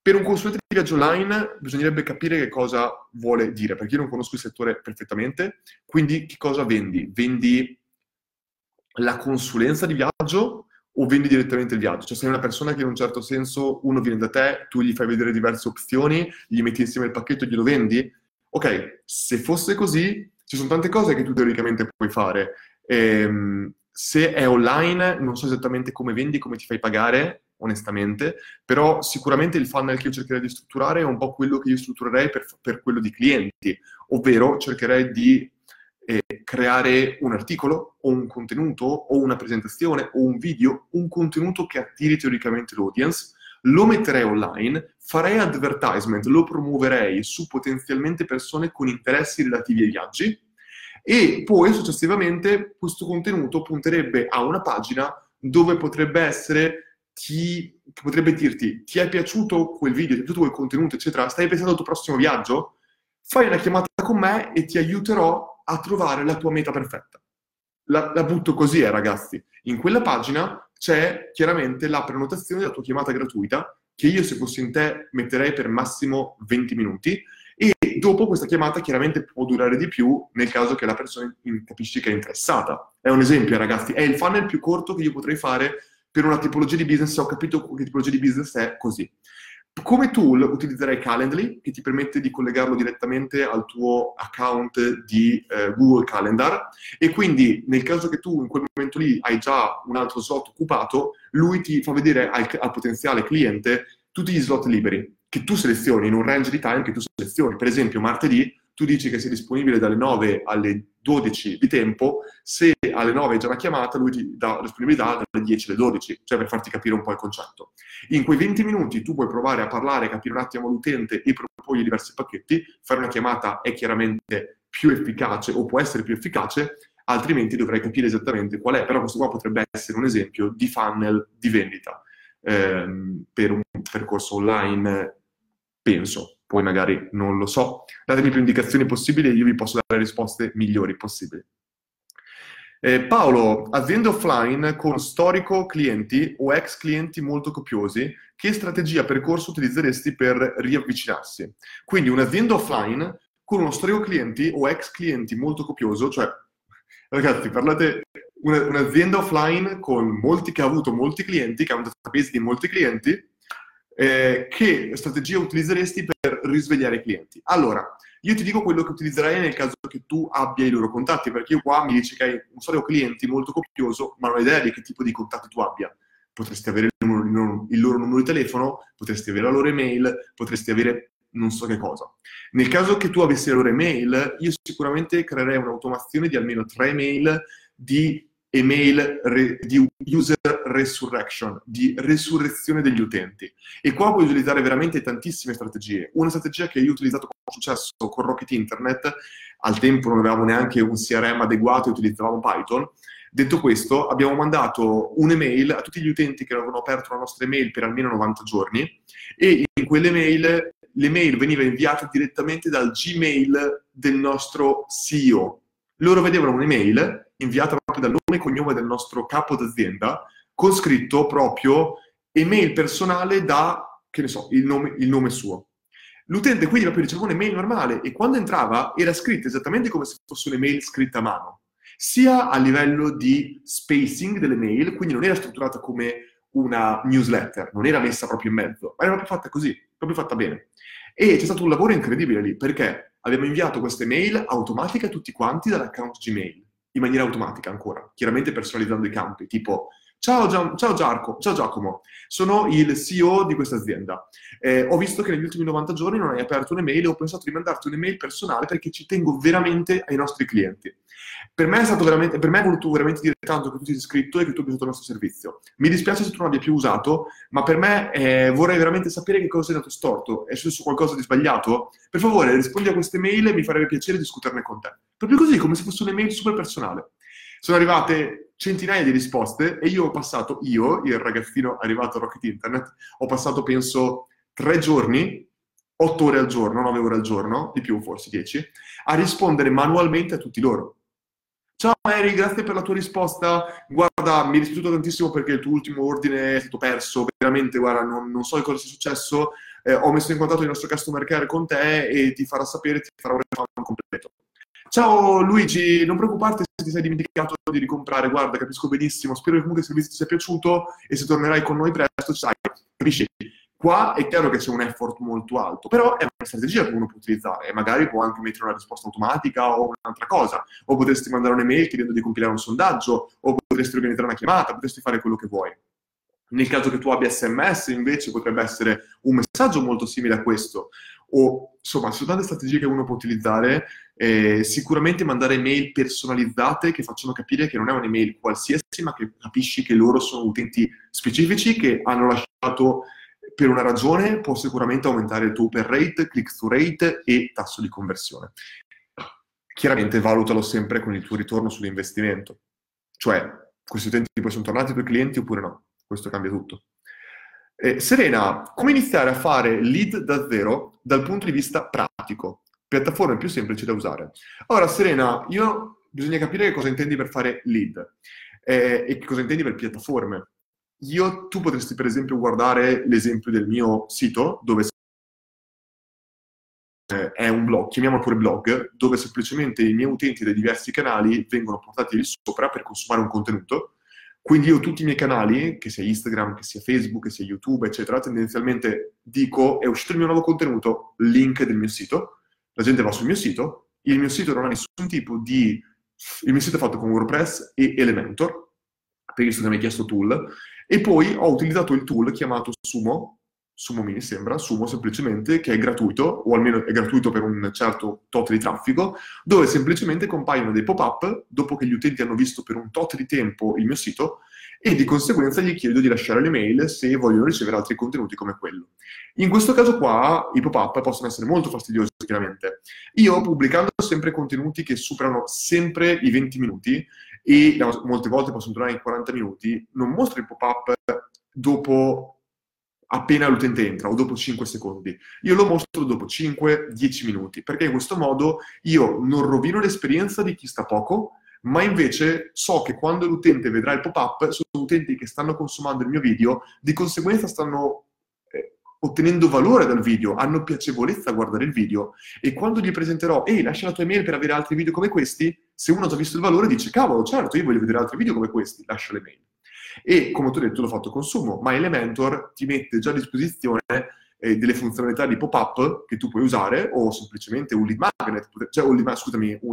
per un consulente di viaggio online bisognerebbe capire che cosa vuole dire, perché io non conosco il settore perfettamente, quindi che cosa vendi? Vendi la consulenza di viaggio o vendi direttamente il viaggio? Cioè sei una persona che in un certo senso uno viene da te, tu gli fai vedere diverse opzioni, gli metti insieme il pacchetto e glielo vendi? Ok, se fosse così, ci sono tante cose che tu teoricamente puoi fare. Se è online, non so esattamente come vendi, come ti fai pagare, onestamente, però sicuramente il funnel che io cercherei di strutturare è un po' quello che io strutturerei per quello di clienti, ovvero cercherei di creare un articolo o un contenuto o una presentazione o un video, un contenuto che attiri teoricamente l'audience, lo metterei online, farei advertisement, lo promuoverei su potenzialmente persone con interessi relativi ai viaggi, e poi successivamente questo contenuto punterebbe a una pagina dove potrebbe essere che potrebbe dirti ti è piaciuto quel video, ti è piaciuto quel contenuto, eccetera, stai pensando al tuo prossimo viaggio? Fai una chiamata con me e ti aiuterò a trovare la tua meta perfetta. La butto così, ragazzi. In quella pagina c'è chiaramente la prenotazione della tua chiamata gratuita che io, se fossi in te, metterei per massimo 20 minuti. E dopo questa chiamata chiaramente può durare di più nel caso che la persona capisci che è interessata. È un esempio, ragazzi, è il funnel più corto che io potrei fare per una tipologia di business, se ho capito che tipologia di business è così. Come tool utilizzerei Calendly, che ti permette di collegarlo direttamente al tuo account di Google Calendar, e quindi nel caso che tu in quel momento lì hai già un altro slot occupato, lui ti fa vedere al potenziale cliente tutti gli slot liberi che tu selezioni in un range di time che tu selezioni. Per esempio, martedì tu dici che sei disponibile dalle 9 alle 12 di tempo, se alle 9 è già una chiamata, lui ti dà la disponibilità dalle 10 alle 12, cioè per farti capire un po' il concetto. In quei 20 minuti tu puoi provare a parlare, capire un attimo l'utente e proporgli diversi pacchetti. Fare una chiamata è chiaramente più efficace, o può essere più efficace, altrimenti dovrai capire esattamente qual è. Però questo qua potrebbe essere un esempio di funnel di vendita per un percorso online, penso. Poi magari non lo so. Datemi più indicazioni possibili e io vi posso dare risposte migliori possibili. Paolo, azienda offline con storico clienti o ex clienti molto copiosi, che strategia percorso utilizzeresti per riavvicinarsi? Quindi un'azienda offline con uno storico clienti o ex clienti molto copioso, cioè ragazzi, parlate un'azienda offline con molti, che ha avuto molti clienti, che ha un database di molti clienti. Che strategia utilizzeresti per risvegliare i clienti? Allora, io ti dico quello che utilizzerai nel caso che tu abbia i loro contatti, perché io qua mi dici che hai un storico clienti molto copioso, ma non ho idea di che tipo di contatti tu abbia. Potresti avere il loro numero di telefono, potresti avere la loro email, potresti avere non so che cosa. Nel caso che tu avessi la loro email, io sicuramente creerei un'automazione di almeno 3 email di user resurrection, di resurrezione degli utenti. E qua puoi utilizzare veramente tantissime strategie. Una strategia che io ho utilizzato con successo con Rocket Internet, al tempo non avevamo neanche un CRM adeguato e utilizzavamo Python. Detto questo, abbiamo mandato un'email a tutti gli utenti che avevano aperto la nostra email per almeno 90 giorni e in quell'email l'email veniva inviata direttamente dal Gmail del nostro CEO. Loro vedevano un'email inviata proprio dal nome e cognome del nostro capo d'azienda, con scritto proprio email personale da, che ne so, il nome suo. L'utente quindi proprio riceveva un'email normale e quando entrava era scritta esattamente come se fosse un'email scritta a mano, sia a livello di spacing dell'email, quindi non era strutturata come una newsletter, non era messa proprio in mezzo, ma era proprio fatta così, proprio fatta bene. E c'è stato un lavoro incredibile lì, perché abbiamo inviato questa email automatica a tutti quanti dall'account Gmail, in maniera automatica ancora, chiaramente personalizzando i campi, tipo ciao Giacomo, sono il CEO di questa azienda, ho visto che negli ultimi 90 giorni non hai aperto un'email e ho pensato di mandarti un'email personale perché ci tengo veramente ai nostri clienti. Per me è voluto veramente dire tanto che tu ti sei iscritto e che tu abbia usato il nostro servizio. Mi dispiace se tu non abbia più usato, ma per me vorrei veramente sapere che cosa è andato storto, è successo qualcosa di sbagliato? Per favore rispondi a queste mail e mi farebbe piacere discuterne con te. Proprio così, come se fosse un'email super personale. Sono arrivate centinaia di risposte e il ragazzino arrivato a Rocket Internet, ho passato penso 3 giorni, 8 ore al giorno, 9 ore al giorno, di più forse 10, a rispondere manualmente a tutti loro. Ciao Mary, grazie per la tua risposta, guarda, mi è dispiaciuto tantissimo perché il tuo ultimo ordine è stato perso, veramente, guarda, non so cosa sia successo, ho messo in contatto il nostro customer care con te e ti farà sapere, ti farà un refund completo. Ciao Luigi, non preoccuparti se ti sei dimenticato di ricomprare, guarda, capisco benissimo, spero che comunque il servizio ti sia piaciuto e se tornerai con noi presto, sai, capisci? Qua è chiaro che c'è un effort molto alto, però è una strategia che uno può utilizzare e magari può anche mettere una risposta automatica o un'altra cosa, o potresti mandare un'email chiedendo di compilare un sondaggio, o potresti organizzare una chiamata, potresti fare quello che vuoi. Nel caso che tu abbia SMS, invece, potrebbe essere un messaggio molto simile a questo. O, insomma, ci sono tante strategie che uno può utilizzare. Sicuramente mandare email personalizzate che facciano capire che non è un'email qualsiasi, ma che capisci che loro sono utenti specifici che hanno lasciato per una ragione, può sicuramente aumentare il tuo open rate, click-through rate e tasso di conversione. Chiaramente valutalo sempre con il tuo ritorno sull'investimento. Cioè, questi utenti poi sono tornati tuoi clienti oppure no? Questo cambia tutto. Serena, come iniziare a fare lead da zero dal punto di vista pratico? Piattaforme più semplici da usare. Allora, Serena, bisogna capire che cosa intendi per fare lead e che cosa intendi per piattaforme. Tu potresti per esempio guardare l'esempio del mio sito, dove è un blog, chiamiamolo pure blog, dove semplicemente i miei utenti dei diversi canali vengono portati lì sopra per consumare un contenuto. Quindi io tutti i miei canali, che sia Instagram, che sia Facebook, che sia YouTube, eccetera, tendenzialmente dico, è uscito il mio nuovo contenuto, link del mio sito, la gente va sul mio sito, il mio sito non ha nessun tipo di... Il mio sito è fatto con WordPress e Elementor, perché mi hai chiesto tool, e poi ho utilizzato il tool chiamato Sumo, Sumo mi sembra, Sumo semplicemente, che è gratuito, o almeno è gratuito per un certo tot di traffico, dove semplicemente compaiono dei pop-up dopo che gli utenti hanno visto per un tot di tempo il mio sito e di conseguenza gli chiedo di lasciare le mail se vogliono ricevere altri contenuti come quello. In questo caso qua i pop-up possono essere molto fastidiosi, chiaramente. Io, pubblicando sempre contenuti che superano sempre i 20 minuti e molte volte possono durare in 40 minuti, non mostro i pop-up dopo appena l'utente entra o dopo 5 secondi. Io lo mostro dopo 5-10 minuti, perché in questo modo io non rovino l'esperienza di chi sta poco, ma invece so che quando l'utente vedrà il pop-up sono utenti che stanno consumando il mio video, di conseguenza stanno ottenendo valore dal video, hanno piacevolezza a guardare il video, e quando gli presenterò «Ehi, lascia la tua email per avere altri video come questi», se uno ha già visto il valore dice «Cavolo, certo, io voglio vedere altri video come questi, lascia le mail». E, come ti ho detto, l'ho fatto con Sumo, ma Elementor ti mette già a disposizione delle funzionalità di pop-up che tu puoi usare, o semplicemente un lead magnet, cioè un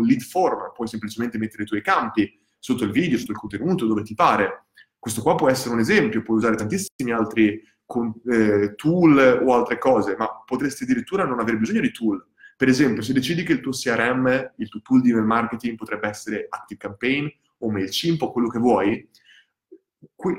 lead form, puoi semplicemente mettere i tuoi campi sotto il video, sotto il contenuto, dove ti pare. Questo qua può essere un esempio, puoi usare tantissimi altri tool o altre cose, ma potresti addirittura non aver bisogno di tool. Per esempio, se decidi che il tuo CRM, il tuo tool di email marketing potrebbe essere ActiveCampaign o MailChimp o quello che vuoi,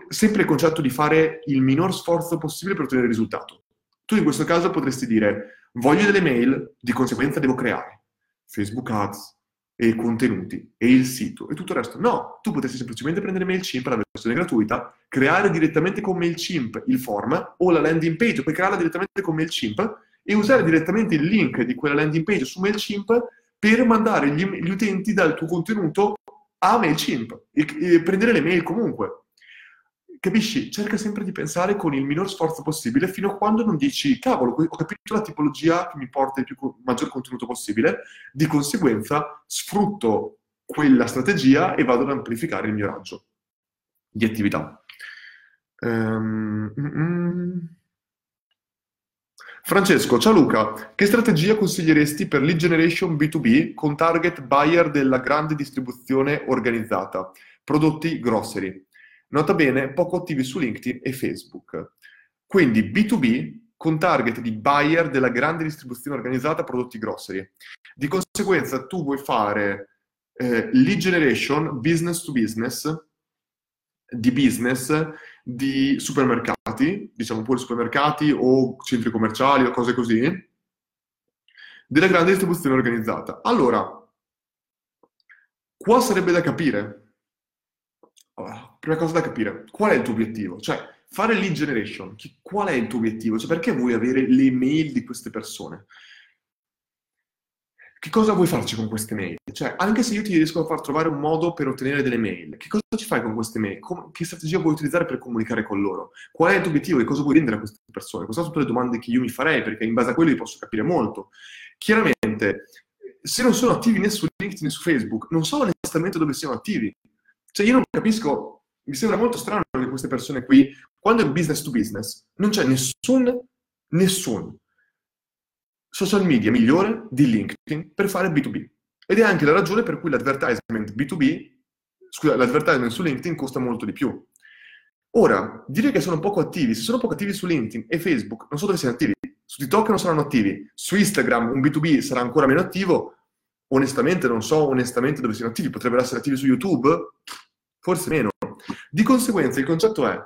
sempre il concetto di fare il minor sforzo possibile per ottenere il risultato. Tu in questo caso potresti dire: voglio delle mail, di conseguenza devo creare Facebook Ads e i contenuti e il sito e tutto il resto. No, tu potresti semplicemente prendere MailChimp, la versione gratuita, creare direttamente con MailChimp il form o la landing page, puoi crearla direttamente con MailChimp e usare direttamente il link di quella landing page su MailChimp per mandare gli utenti dal tuo contenuto a MailChimp e prendere le mail comunque. Capisci? Cerca sempre di pensare con il minor sforzo possibile fino a quando non dici «Cavolo, ho capito la tipologia che mi porta il maggior contenuto possibile, di conseguenza sfrutto quella strategia e vado ad amplificare il mio raggio di attività». Francesco, ciao Luca, che strategia consiglieresti per lead generation B2B con target buyer della grande distribuzione organizzata, prodotti grocery? Nota bene, poco attivi su LinkedIn e Facebook. Quindi B2B con target di buyer della grande distribuzione organizzata prodotti grocery. Di conseguenza tu vuoi fare lead generation business to business di supermercati, diciamo pure supermercati o centri commerciali o cose così, della grande distribuzione organizzata. Allora, qua sarebbe da capire. Allora, prima cosa da capire, qual è il tuo obiettivo? Cioè, fare lead generation, qual è il tuo obiettivo? Cioè, perché vuoi avere le mail di queste persone? Che cosa vuoi farci con queste mail? Cioè, anche se io ti riesco a far trovare un modo per ottenere delle mail, che cosa ci fai con queste mail? Che strategia vuoi utilizzare per comunicare con loro? Qual è il tuo obiettivo? Che cosa vuoi vendere a queste persone? Queste sono tutte le domande che io mi farei, perché in base a quello io posso capire molto. Chiaramente, se non sono attivi né su LinkedIn né su Facebook, non so necessariamente dove siano attivi. Cioè, io non capisco, mi sembra molto strano che queste persone qui, quando è business to business, non c'è nessun social media migliore di LinkedIn per fare B2B. Ed è anche la ragione per cui l'advertisement su LinkedIn costa molto di più. Ora, dire che sono poco attivi, se sono poco attivi su LinkedIn e Facebook, non so dove siano attivi, su TikTok non saranno attivi, su Instagram un B2B sarà ancora meno attivo, onestamente non so dove siano attivi, potrebbero essere attivi su YouTube? Forse meno. Di conseguenza il concetto è,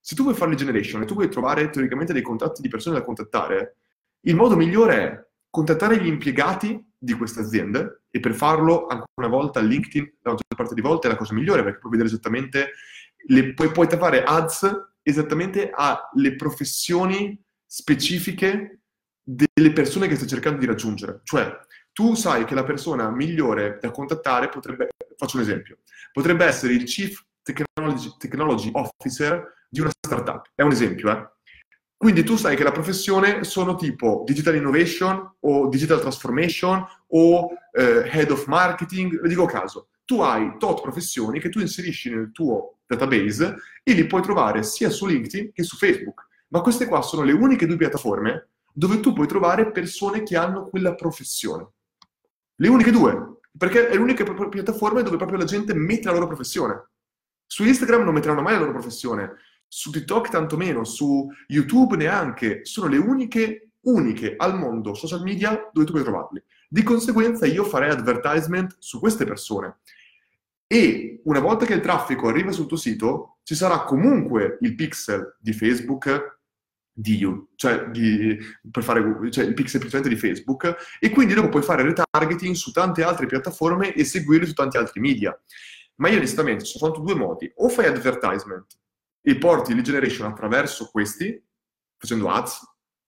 se tu vuoi fare lead generation e tu vuoi trovare teoricamente dei contatti di persone da contattare, il modo migliore è contattare gli impiegati di queste aziende, e per farlo ancora una volta LinkedIn la maggior parte di volte è la cosa migliore, perché puoi vedere esattamente, puoi tappare ads esattamente alle professioni specifiche delle persone che stai cercando di raggiungere. Cioè, tu sai che la persona migliore da contattare potrebbe, faccio un esempio, potrebbe essere il Chief Technology Officer di una startup. È un esempio, Quindi tu sai che la professione sono tipo Digital Innovation o Digital Transformation o Head of Marketing, le dico a caso. Tu hai tot professioni che tu inserisci nel tuo database e li puoi trovare sia su LinkedIn che su Facebook. Ma queste qua sono le uniche due piattaforme dove tu puoi trovare persone che hanno quella professione. Le uniche due, perché è l'unica piattaforma dove proprio la gente mette la loro professione. Su Instagram non metteranno mai la loro professione, su TikTok tantomeno, su YouTube neanche, sono le uniche al mondo social media dove tu puoi trovarli. Di conseguenza io farei advertisement su queste persone. E una volta che il traffico arriva sul tuo sito, ci sarà comunque il pixel di Facebook, il pixel principalmente di Facebook, e quindi dopo puoi fare retargeting su tante altre piattaforme e seguirli su tanti altri media. Ma io onestamente ci sono due modi: o fai advertisement e porti lead generation attraverso questi, facendo ads,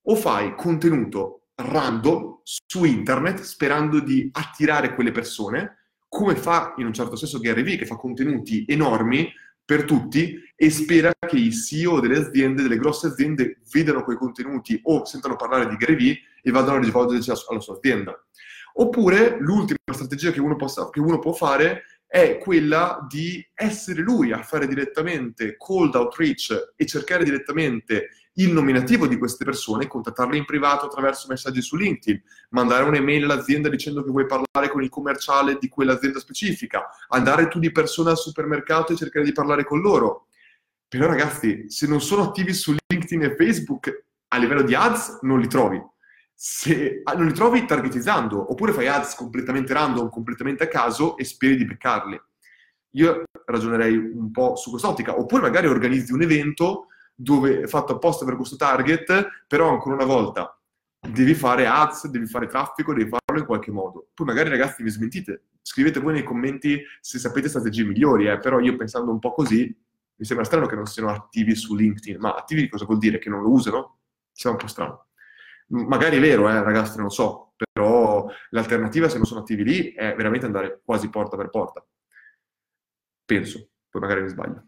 o fai contenuto random su internet sperando di attirare quelle persone, come fa in un certo senso Gary Vee, che fa contenuti enormi per tutti e spera che i CEO delle aziende, delle grosse aziende, vedano quei contenuti o sentano parlare di Gary Vee e vadano a rivolgersi alla sua azienda. Oppure l'ultima strategia che uno può fare è quella di essere lui a fare direttamente cold outreach e cercare direttamente il nominativo di queste persone, contattarle in privato attraverso messaggi su LinkedIn, mandare un'email all'azienda dicendo che vuoi parlare con il commerciale di quell'azienda specifica, andare tu di persona al supermercato e cercare di parlare con loro. Però ragazzi, se non sono attivi su LinkedIn e Facebook, a livello di ads non li trovi. Se non li trovi targetizzando, oppure fai ads completamente random, completamente a caso e speri di beccarli. Io ragionerei un po' su quest'ottica. Oppure magari organizzi un evento dove fatto apposta per questo target, però ancora una volta devi fare ads, devi fare traffico, devi farlo in qualche modo. Poi magari ragazzi mi smentite, scrivete voi nei commenti se sapete strategie migliori, però io pensando un po' così mi sembra strano che non siano attivi su LinkedIn. Ma attivi cosa vuol dire? Che non lo usano? Sembra un po' strano. Magari è vero, ragazzi, non lo so, però l'alternativa, se non sono attivi lì, è veramente andare quasi porta per porta. Penso, poi magari mi sbaglio.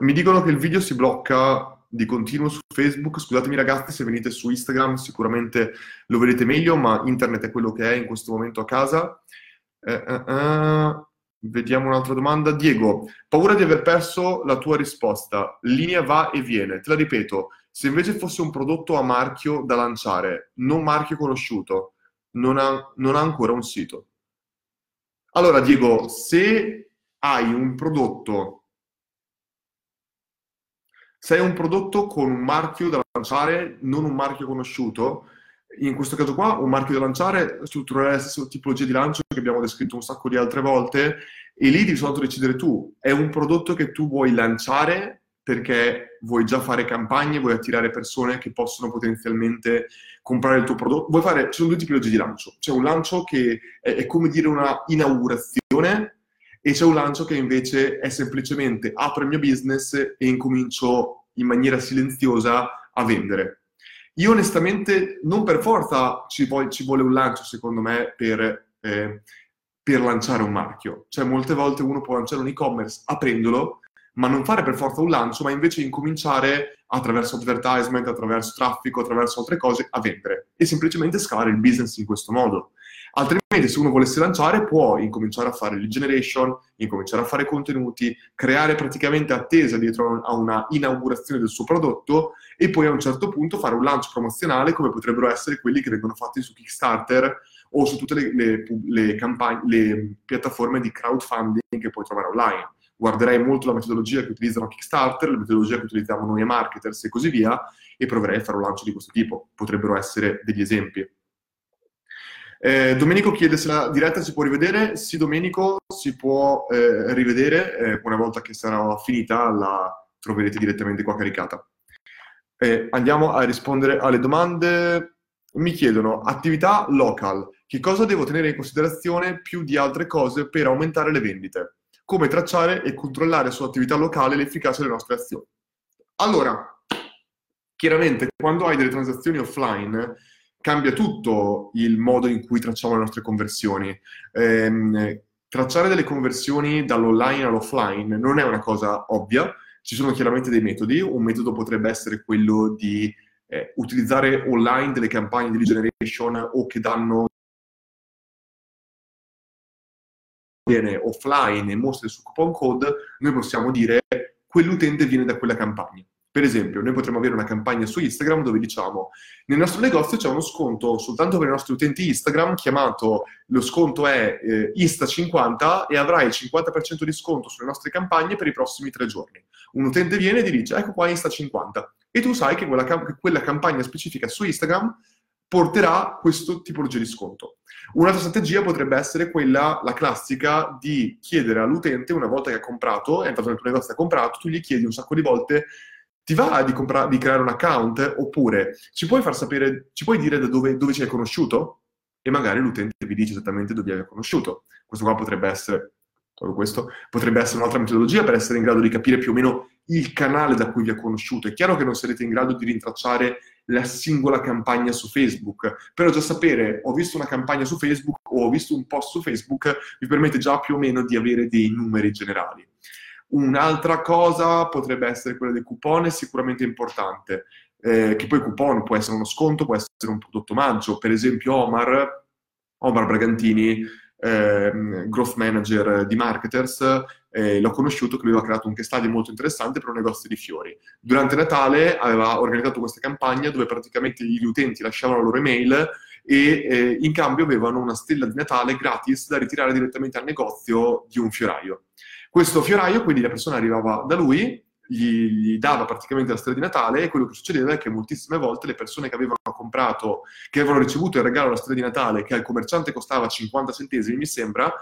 Mi dicono che il video si blocca di continuo su Facebook. Scusatemi ragazzi, se venite su Instagram sicuramente lo vedete meglio, ma internet è quello che è in questo momento a casa. Vediamo un'altra domanda. Diego, paura di aver perso la tua risposta. Linea va e viene, te la ripeto. Se invece fosse un prodotto a marchio da lanciare, non marchio conosciuto, non ha ancora un sito. Allora Diego, se hai un prodotto con un marchio da lanciare, non un marchio conosciuto, in questo caso qua un marchio da lanciare strutturerà la stessa tipologia di lancio che abbiamo descritto un sacco di altre volte, e lì di solito decidere tu. È un prodotto che tu vuoi lanciare perché vuoi già fare campagne, vuoi attirare persone che possono potenzialmente comprare il tuo prodotto. Ci sono due tipologie di lancio. C'è un lancio che è come dire una inaugurazione, e c'è un lancio che invece è semplicemente apro il mio business e incomincio in maniera silenziosa a vendere. Io onestamente non per forza ci vuole un lancio, secondo me, per lanciare un marchio. Cioè molte volte uno può lanciare un e-commerce aprendolo, ma non fare per forza un lancio, ma invece incominciare attraverso advertisement, attraverso traffico, attraverso altre cose a vendere e semplicemente scalare il business in questo modo. Altrimenti, se uno volesse lanciare, può incominciare a fare lead generation, incominciare a fare contenuti, creare praticamente attesa dietro a una inaugurazione del suo prodotto e poi a un certo punto fare un lancio promozionale, come potrebbero essere quelli che vengono fatti su Kickstarter o su tutte le piattaforme di crowdfunding che puoi trovare online. Guarderei molto la metodologia che utilizzano Kickstarter, la metodologia che utilizziamo noi a Marketers e così via, e proverei a fare un lancio di questo tipo. Potrebbero essere degli esempi. Domenico chiede se la diretta si può rivedere. Sì, Domenico, si può rivedere. Una volta che sarà finita la troverete direttamente qua caricata. Andiamo a rispondere alle domande. Mi chiedono, attività local, che cosa devo tenere in considerazione più di altre cose per aumentare le vendite? Come tracciare e controllare sull'attività locale l'efficacia delle nostre azioni? Allora, chiaramente quando hai delle transazioni offline cambia tutto il modo in cui tracciamo le nostre conversioni. Tracciare delle conversioni dall'online all'offline non è una cosa ovvia, ci sono chiaramente dei metodi. Un metodo potrebbe essere quello di utilizzare online delle campagne di regeneration o che danno viene offline e mostra il suo coupon code, noi possiamo dire quell'utente viene da quella campagna. Per esempio, noi potremmo avere una campagna su Instagram dove diciamo: nel nostro negozio c'è uno sconto soltanto per i nostri utenti Instagram chiamato, lo sconto è Insta50 e avrai il 50% di sconto sulle nostre campagne per i prossimi 3 giorni. Un utente viene e ti dice: ecco qua Insta50. E tu sai che quella campagna specifica su Instagram porterà questo tipologia di sconto. Un'altra strategia potrebbe essere quella, la classica, di chiedere all'utente, una volta che ha comprato, è entrato nel tuo negozio e ha comprato, tu gli chiedi un sacco di volte: ti va di creare un account? Oppure ci puoi far sapere, ci puoi dire da dove ci hai conosciuto? E magari l'utente vi dice esattamente dove vi hai conosciuto. Questo qua potrebbe essere, un'altra metodologia per essere in grado di capire più o meno il canale da cui vi ha conosciuto. È chiaro che non sarete in grado di rintracciare la singola campagna su Facebook, però già sapere ho visto una campagna su Facebook o ho visto un post su Facebook vi permette già più o meno di avere dei numeri generali. Un'altra cosa potrebbe essere quella del coupon, sicuramente importante, che poi coupon può essere uno sconto, può essere un prodotto omaggio. Per esempio Omar Bragantini, growth manager di Marketers, l'ho conosciuto che aveva creato un case study molto interessante per un negozio di fiori. Durante Natale aveva organizzato questa campagna dove praticamente gli utenti lasciavano la loro email e in cambio avevano una stella di Natale gratis da ritirare direttamente al negozio di un fioraio. Questo fioraio, quindi la persona arrivava da lui, gli dava praticamente la stella di Natale, e quello che succedeva è che moltissime volte le persone che avevano comprato, che avevano ricevuto il regalo della stella di Natale, che al commerciante costava 50 centesimi, mi sembra,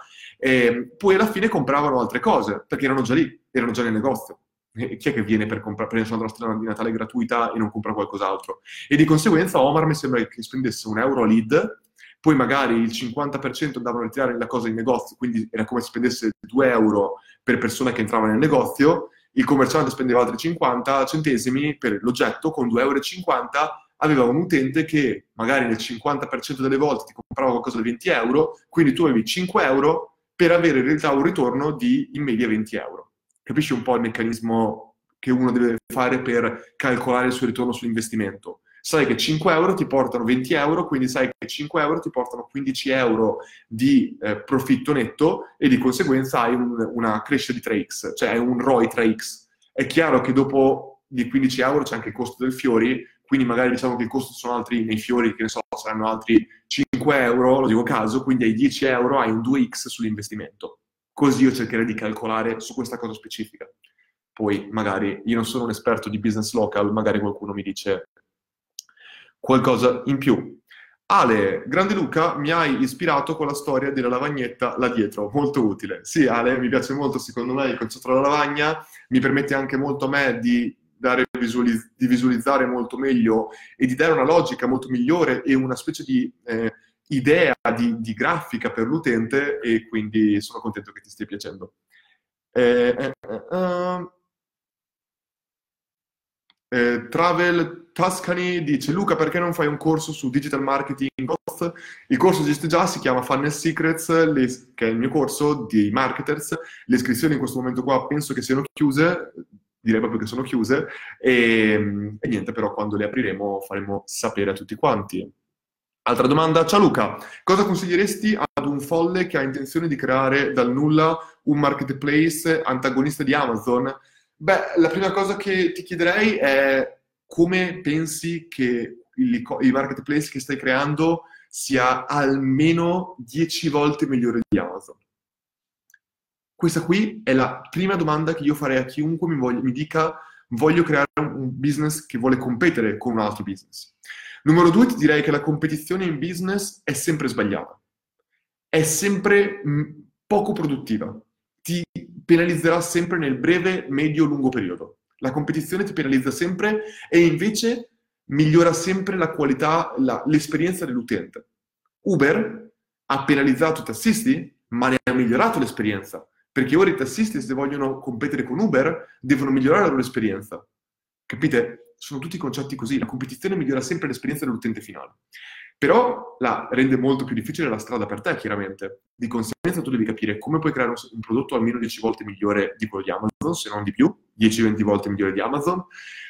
poi alla fine compravano altre cose, perché erano già lì, erano già nel negozio. E chi è che viene per prendere la stella di Natale gratuita e non compra qualcos'altro? E di conseguenza Omar mi sembra che spendesse €1 a lead, poi magari il 50% andavano a ritirare la cosa in negozio, quindi era come se spendesse €2 per persona che entrava nel negozio, il commerciante spendeva altri 50 centesimi per l'oggetto, con €2,50 aveva un utente che magari nel 50% delle volte ti comprava qualcosa da €20, quindi tu avevi €5 per avere in realtà un ritorno di in media €20. Capisci un po' il meccanismo che uno deve fare per calcolare il suo ritorno sull'investimento? Sai che €5 ti portano €20, quindi sai che €5 ti portano €15 di profitto netto, e di conseguenza hai una crescita di 3x, cioè hai un ROI 3x. È chiaro che dopo di €15 c'è anche il costo del fiori, quindi magari diciamo che il costo sono altri nei fiori, che ne so, saranno altri €5, lo dico a caso, quindi hai €10, hai un 2x sull'investimento. Così io cercherei di calcolare su questa cosa specifica. Poi magari io non sono un esperto di business local, magari qualcuno mi dice qualcosa in più. Ale, grande Luca, mi hai ispirato con la storia della lavagnetta là dietro, molto utile. Sì Ale, mi piace molto, secondo me, il concetto della lavagna mi permette anche molto a me di visualizzare molto meglio e di dare una logica molto migliore e una specie di idea di grafica per l'utente, e quindi sono contento che ti stia piacendo. Travel Tuscany dice: Luca, perché non fai un corso su digital marketing? Il corso esiste già, si chiama Funnel Secrets, che è il mio corso di marketers. Le iscrizioni in questo momento qua penso che siano chiuse, direi proprio che sono chiuse, e niente, però quando le apriremo faremo sapere a tutti quanti. Altra domanda: ciao Luca, cosa consiglieresti ad un folle che ha intenzione di creare dal nulla un marketplace antagonista di Amazon? Beh, la prima cosa che ti chiederei è come pensi che il marketplace che stai creando sia almeno 10 volte migliore di Amazon. Questa qui è la prima domanda che io farei a chiunque mi dica voglio creare un business che vuole competere con un altro business. Numero 2, ti direi che la competizione in business è sempre sbagliata, è sempre poco produttiva, ti penalizzerà sempre nel breve, medio, lungo periodo. La competizione ti penalizza sempre e invece migliora sempre la qualità, l'esperienza dell'utente. Uber ha penalizzato i tassisti, ma ne ha migliorato l'esperienza, perché ora i tassisti, se vogliono competere con Uber, devono migliorare la loro esperienza. Capite? Sono tutti concetti così. La competizione migliora sempre l'esperienza dell'utente finale. Però la rende molto più difficile la strada per te, chiaramente. Di conseguenza tu devi capire come puoi creare un prodotto almeno 10 volte migliore di quello di Amazon, se non di più, 10-20 volte migliore di Amazon.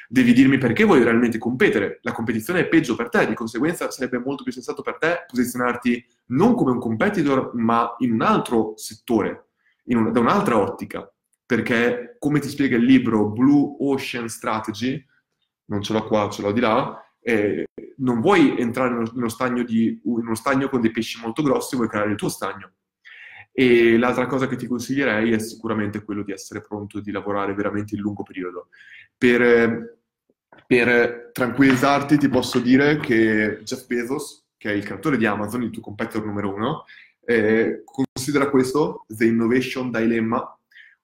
Devi dirmi perché vuoi realmente competere. La competizione è peggio per te, di conseguenza sarebbe molto più sensato per te posizionarti non come un competitor, ma in un altro settore, da un'altra ottica. Perché, come ti spiega il libro Blue Ocean Strategy, non ce l'ho qua, ce l'ho di là, non vuoi entrare in uno stagno con dei pesci molto grossi, vuoi creare il tuo stagno. E l'altra cosa che ti consiglierei è sicuramente quello di essere pronto, di lavorare veramente in lungo periodo. Per tranquillizzarti ti posso dire che Jeff Bezos, che è il creatore di Amazon, il tuo competitor numero uno, considera questo, The Innovation Dilemma,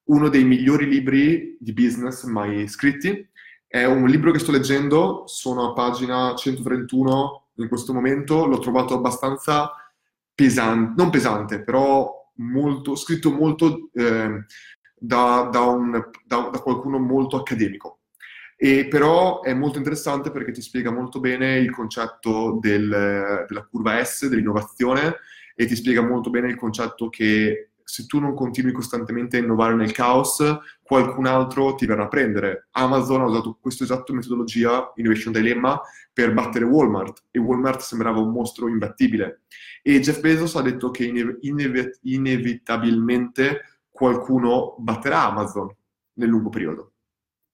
uno dei migliori libri di business mai scritti. È un libro che sto leggendo, sono a pagina 131 in questo momento, l'ho trovato abbastanza pesante, non pesante, però molto, scritto molto da qualcuno molto accademico. E però è molto interessante perché ti spiega molto bene il concetto della curva S, dell'innovazione, e ti spiega molto bene il concetto che se tu non continui costantemente a innovare nel caos, qualcun altro ti verrà a prendere. Amazon ha usato questa esatta metodologia, Innovation Dilemma, per battere Walmart, e Walmart sembrava un mostro imbattibile. E Jeff Bezos ha detto che inevitabilmente qualcuno batterà Amazon nel lungo periodo.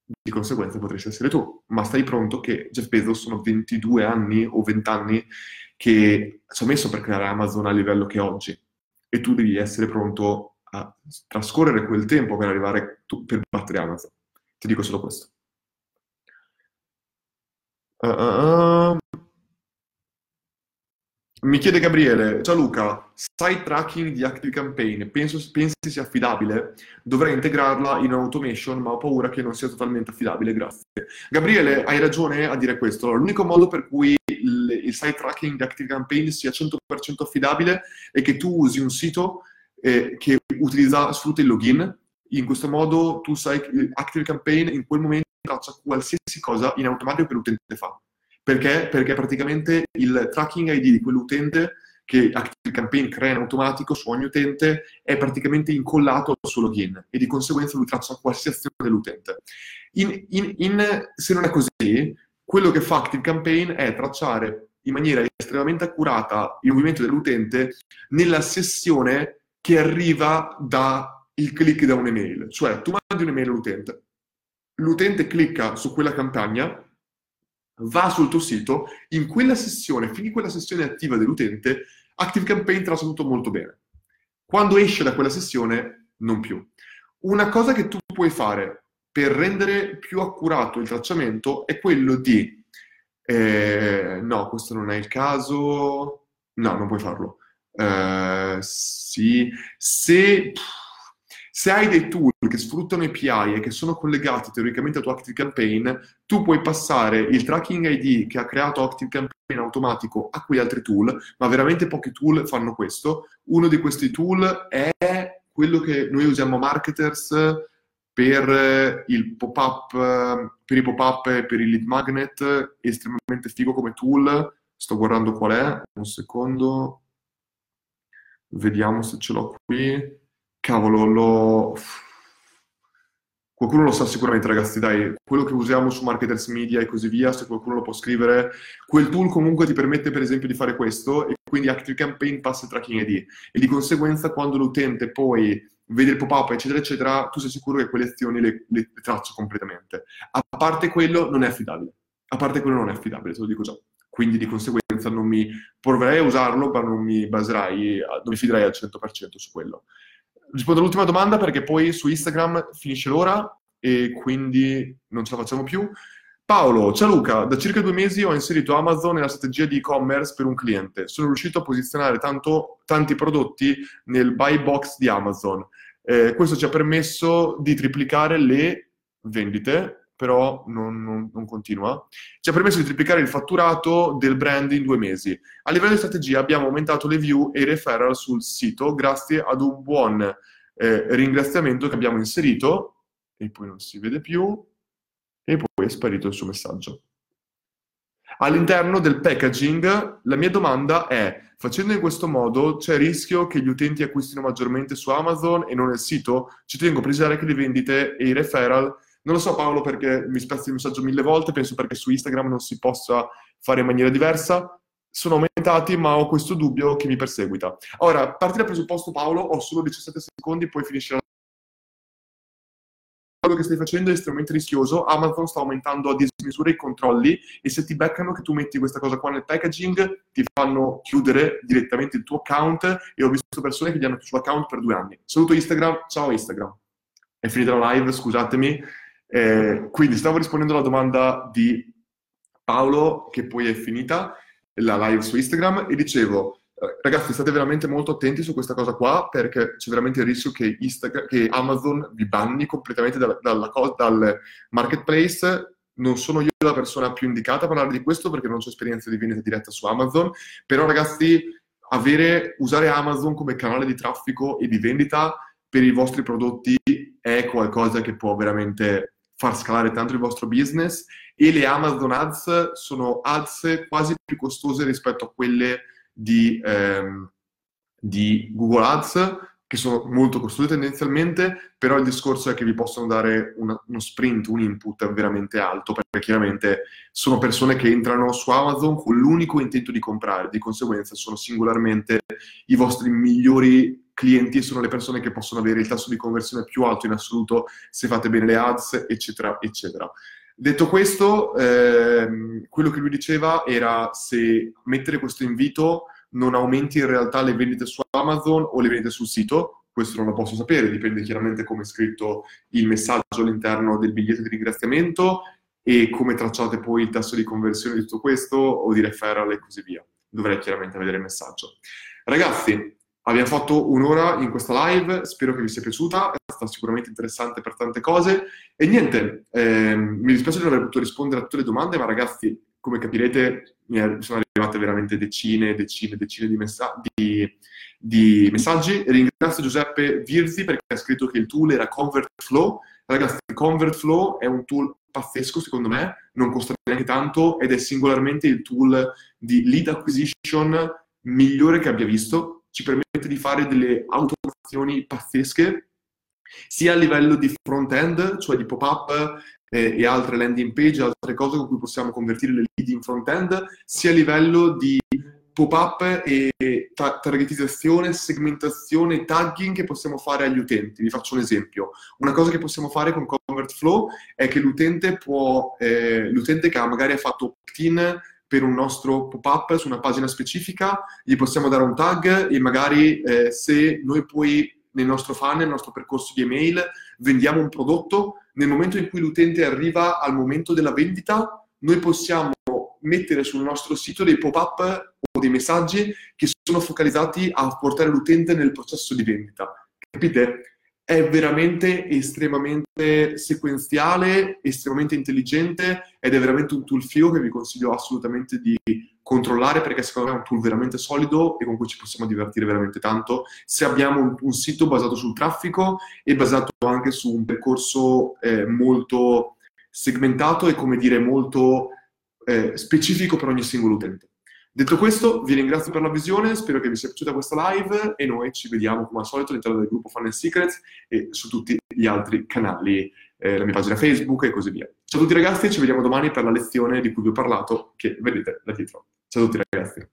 Di conseguenza potresti essere tu, ma stai pronto che Jeff Bezos sono 22 anni o 20 anni che ci ha messo per creare Amazon al livello che è oggi. E tu devi essere pronto a trascorrere quel tempo per arrivare per battere Amazon. Ti dico solo questo. Mi chiede Gabriele: ciao Luca, site tracking di ActiveCampaign, pensi sia affidabile? Dovrei integrarla in automation, ma ho paura che non sia totalmente affidabile, grazie. Gabriele, hai ragione a dire questo. Allora, l'unico modo per cui il site tracking di ActiveCampaign sia 100% affidabile è che tu usi un sito che sfrutta il login. In questo modo tu sai che ActiveCampaign in quel momento traccia qualsiasi cosa in automatico che l'utente fa. Perché? Perché praticamente il tracking ID di quell'utente che ActiveCampaign crea in automatico su ogni utente è praticamente incollato al suo login e di conseguenza lui traccia qualsiasi azione dell'utente. Se non è così, quello che fa ActiveCampaign è tracciare in maniera estremamente accurata il movimento dell'utente nella sessione che arriva da il click da un'email. Cioè, tu mandi un'email all'utente, l'utente clicca su quella campagna, va sul tuo sito, in quella sessione, finì quella sessione attiva dell'utente, ActiveCampaign traccia tutto molto bene. Quando esce da quella sessione, non più. Una cosa che tu puoi fare per rendere più accurato il tracciamento è quello di... no, questo non è il caso... No, non puoi farlo. Sì, se hai dei tool che sfruttano API e che sono collegati teoricamente al tuo ActiveCampaign, tu puoi passare il tracking ID che ha creato ActiveCampaign automatico a quegli altri tool, ma veramente pochi tool fanno questo. Uno di questi tool è quello che noi usiamo marketers per il pop-up, per i pop-up e per il lead magnet, è estremamente figo come tool. Sto guardando qual è, un secondo, vediamo se ce l'ho qui. Cavolo, qualcuno lo sa sicuramente, ragazzi, dai, quello che usiamo su Marketers Media e così via, se qualcuno lo può scrivere. Quel tool comunque ti permette, per esempio, di fare questo, e quindi ActiveCampaign passa il tracking ID. E di conseguenza, quando l'utente poi vede il pop-up, eccetera, eccetera, tu sei sicuro che quelle azioni le traccia completamente. A parte quello, non è affidabile. Te lo dico già. Quindi, di conseguenza, non mi proverei a usarlo, ma non mi fiderei al 100% su quello. Rispondo all'ultima domanda perché poi su Instagram finisce l'ora e quindi non ce la facciamo più. Paolo, ciao Luca, da circa 2 mesi ho inserito Amazon nella strategia di e-commerce per un cliente. Sono riuscito a posizionare tanti prodotti nel buy box di Amazon. Questo ci ha permesso di triplicare le vendite, però non continua. Ci ha permesso di triplicare il fatturato del brand in 2 mesi. A livello di strategia abbiamo aumentato le view e i referral sul sito grazie ad un buon ringraziamento che abbiamo inserito, e poi non si vede più, e poi è sparito il suo messaggio. All'interno del packaging, la mia domanda è: facendo in questo modo c'è il rischio che gli utenti acquistino maggiormente su Amazon e non nel sito? Ci tengo a precisare che le vendite e i referral... Non lo so Paolo, perché mi spezzi il messaggio 1000 volte, penso perché su Instagram non si possa fare in maniera diversa, sono aumentati ma ho questo dubbio che mi perseguita. Ora, parti dal presupposto Paolo, ho solo 17 secondi, poi finisce la... quello che stai facendo è estremamente rischioso, Amazon sta aumentando a dismisura i controlli e se ti beccano che tu metti questa cosa qua nel packaging ti fanno chiudere direttamente il tuo account, e ho visto persone che gli hanno chiuso l'account per 2 anni. Saluto Instagram, ciao Instagram. È finita la live, scusatemi. Quindi stavo rispondendo alla domanda di Paolo, che poi è finita la live su Instagram, e dicevo, ragazzi, state veramente molto attenti su questa cosa qua, perché c'è veramente il rischio che Amazon vi banni completamente dal marketplace. Non sono io la persona più indicata a parlare di questo, perché non c'è esperienza di vendita diretta su Amazon, però ragazzi, usare Amazon come canale di traffico e di vendita per i vostri prodotti è qualcosa che può veramente far scalare tanto il vostro business, e le Amazon Ads sono ads quasi più costose rispetto a quelle di Google Ads, che sono molto costose tendenzialmente, però il discorso è che vi possono dare uno sprint, un input veramente alto, perché chiaramente sono persone che entrano su Amazon con l'unico intento di comprare, di conseguenza sono singolarmente i vostri migliori clienti e sono le persone che possono avere il tasso di conversione più alto in assoluto se fate bene le ads, eccetera, eccetera. Detto questo, quello che lui diceva era se mettere questo invito non aumenti in realtà le vendite su Amazon o le vendite sul sito. Questo non lo posso sapere, dipende chiaramente come è scritto il messaggio all'interno del biglietto di ringraziamento e come tracciate poi il tasso di conversione di tutto questo o di referral e così via. Dovrei chiaramente vedere il messaggio. Ragazzi, abbiamo fatto 1 ora in questa live, spero che vi sia piaciuta, è stata sicuramente interessante per tante cose. E niente, mi dispiace di non aver potuto rispondere a tutte le domande, ma ragazzi, come capirete, mi sono arrivate veramente decine e decine di messaggi. Ringrazio Giuseppe Virzi perché ha scritto che il tool era ConvertFlow. Ragazzi, ConvertFlow è un tool pazzesco, secondo me, non costa neanche tanto ed è singolarmente il tool di lead acquisition migliore che abbia visto. Ci permette di fare delle automazioni pazzesche, sia a livello di front-end, cioè di pop-up e altre landing page, altre cose con cui possiamo convertire le lead in front-end, sia a livello di pop-up e targetizzazione, segmentazione, tagging che possiamo fare agli utenti. Vi faccio un esempio. Una cosa che possiamo fare con ConvertFlow è che l'utente che magari ha fatto opt-in per un nostro pop-up su una pagina specifica, gli possiamo dare un tag e magari se noi poi nel nostro funnel, nel nostro percorso di email, vendiamo un prodotto, nel momento in cui l'utente arriva al momento della vendita, noi possiamo mettere sul nostro sito dei pop-up o dei messaggi che sono focalizzati a portare l'utente nel processo di vendita. Capite? È veramente estremamente sequenziale, estremamente intelligente ed è veramente un tool figo che vi consiglio assolutamente di controllare, perché secondo me è un tool veramente solido e con cui ci possiamo divertire veramente tanto se abbiamo un sito basato sul traffico e basato anche su un percorso molto segmentato e, come dire, molto specifico per ogni singolo utente. Detto questo, vi ringrazio per la visione, spero che vi sia piaciuta questa live e noi ci vediamo come al solito all'interno del gruppo Funnel Secrets e su tutti gli altri canali, la mia pagina Facebook e così via. Ciao a tutti ragazzi, ci vediamo domani per la lezione di cui vi ho parlato, che vedete da dietro. Ciao a tutti ragazzi.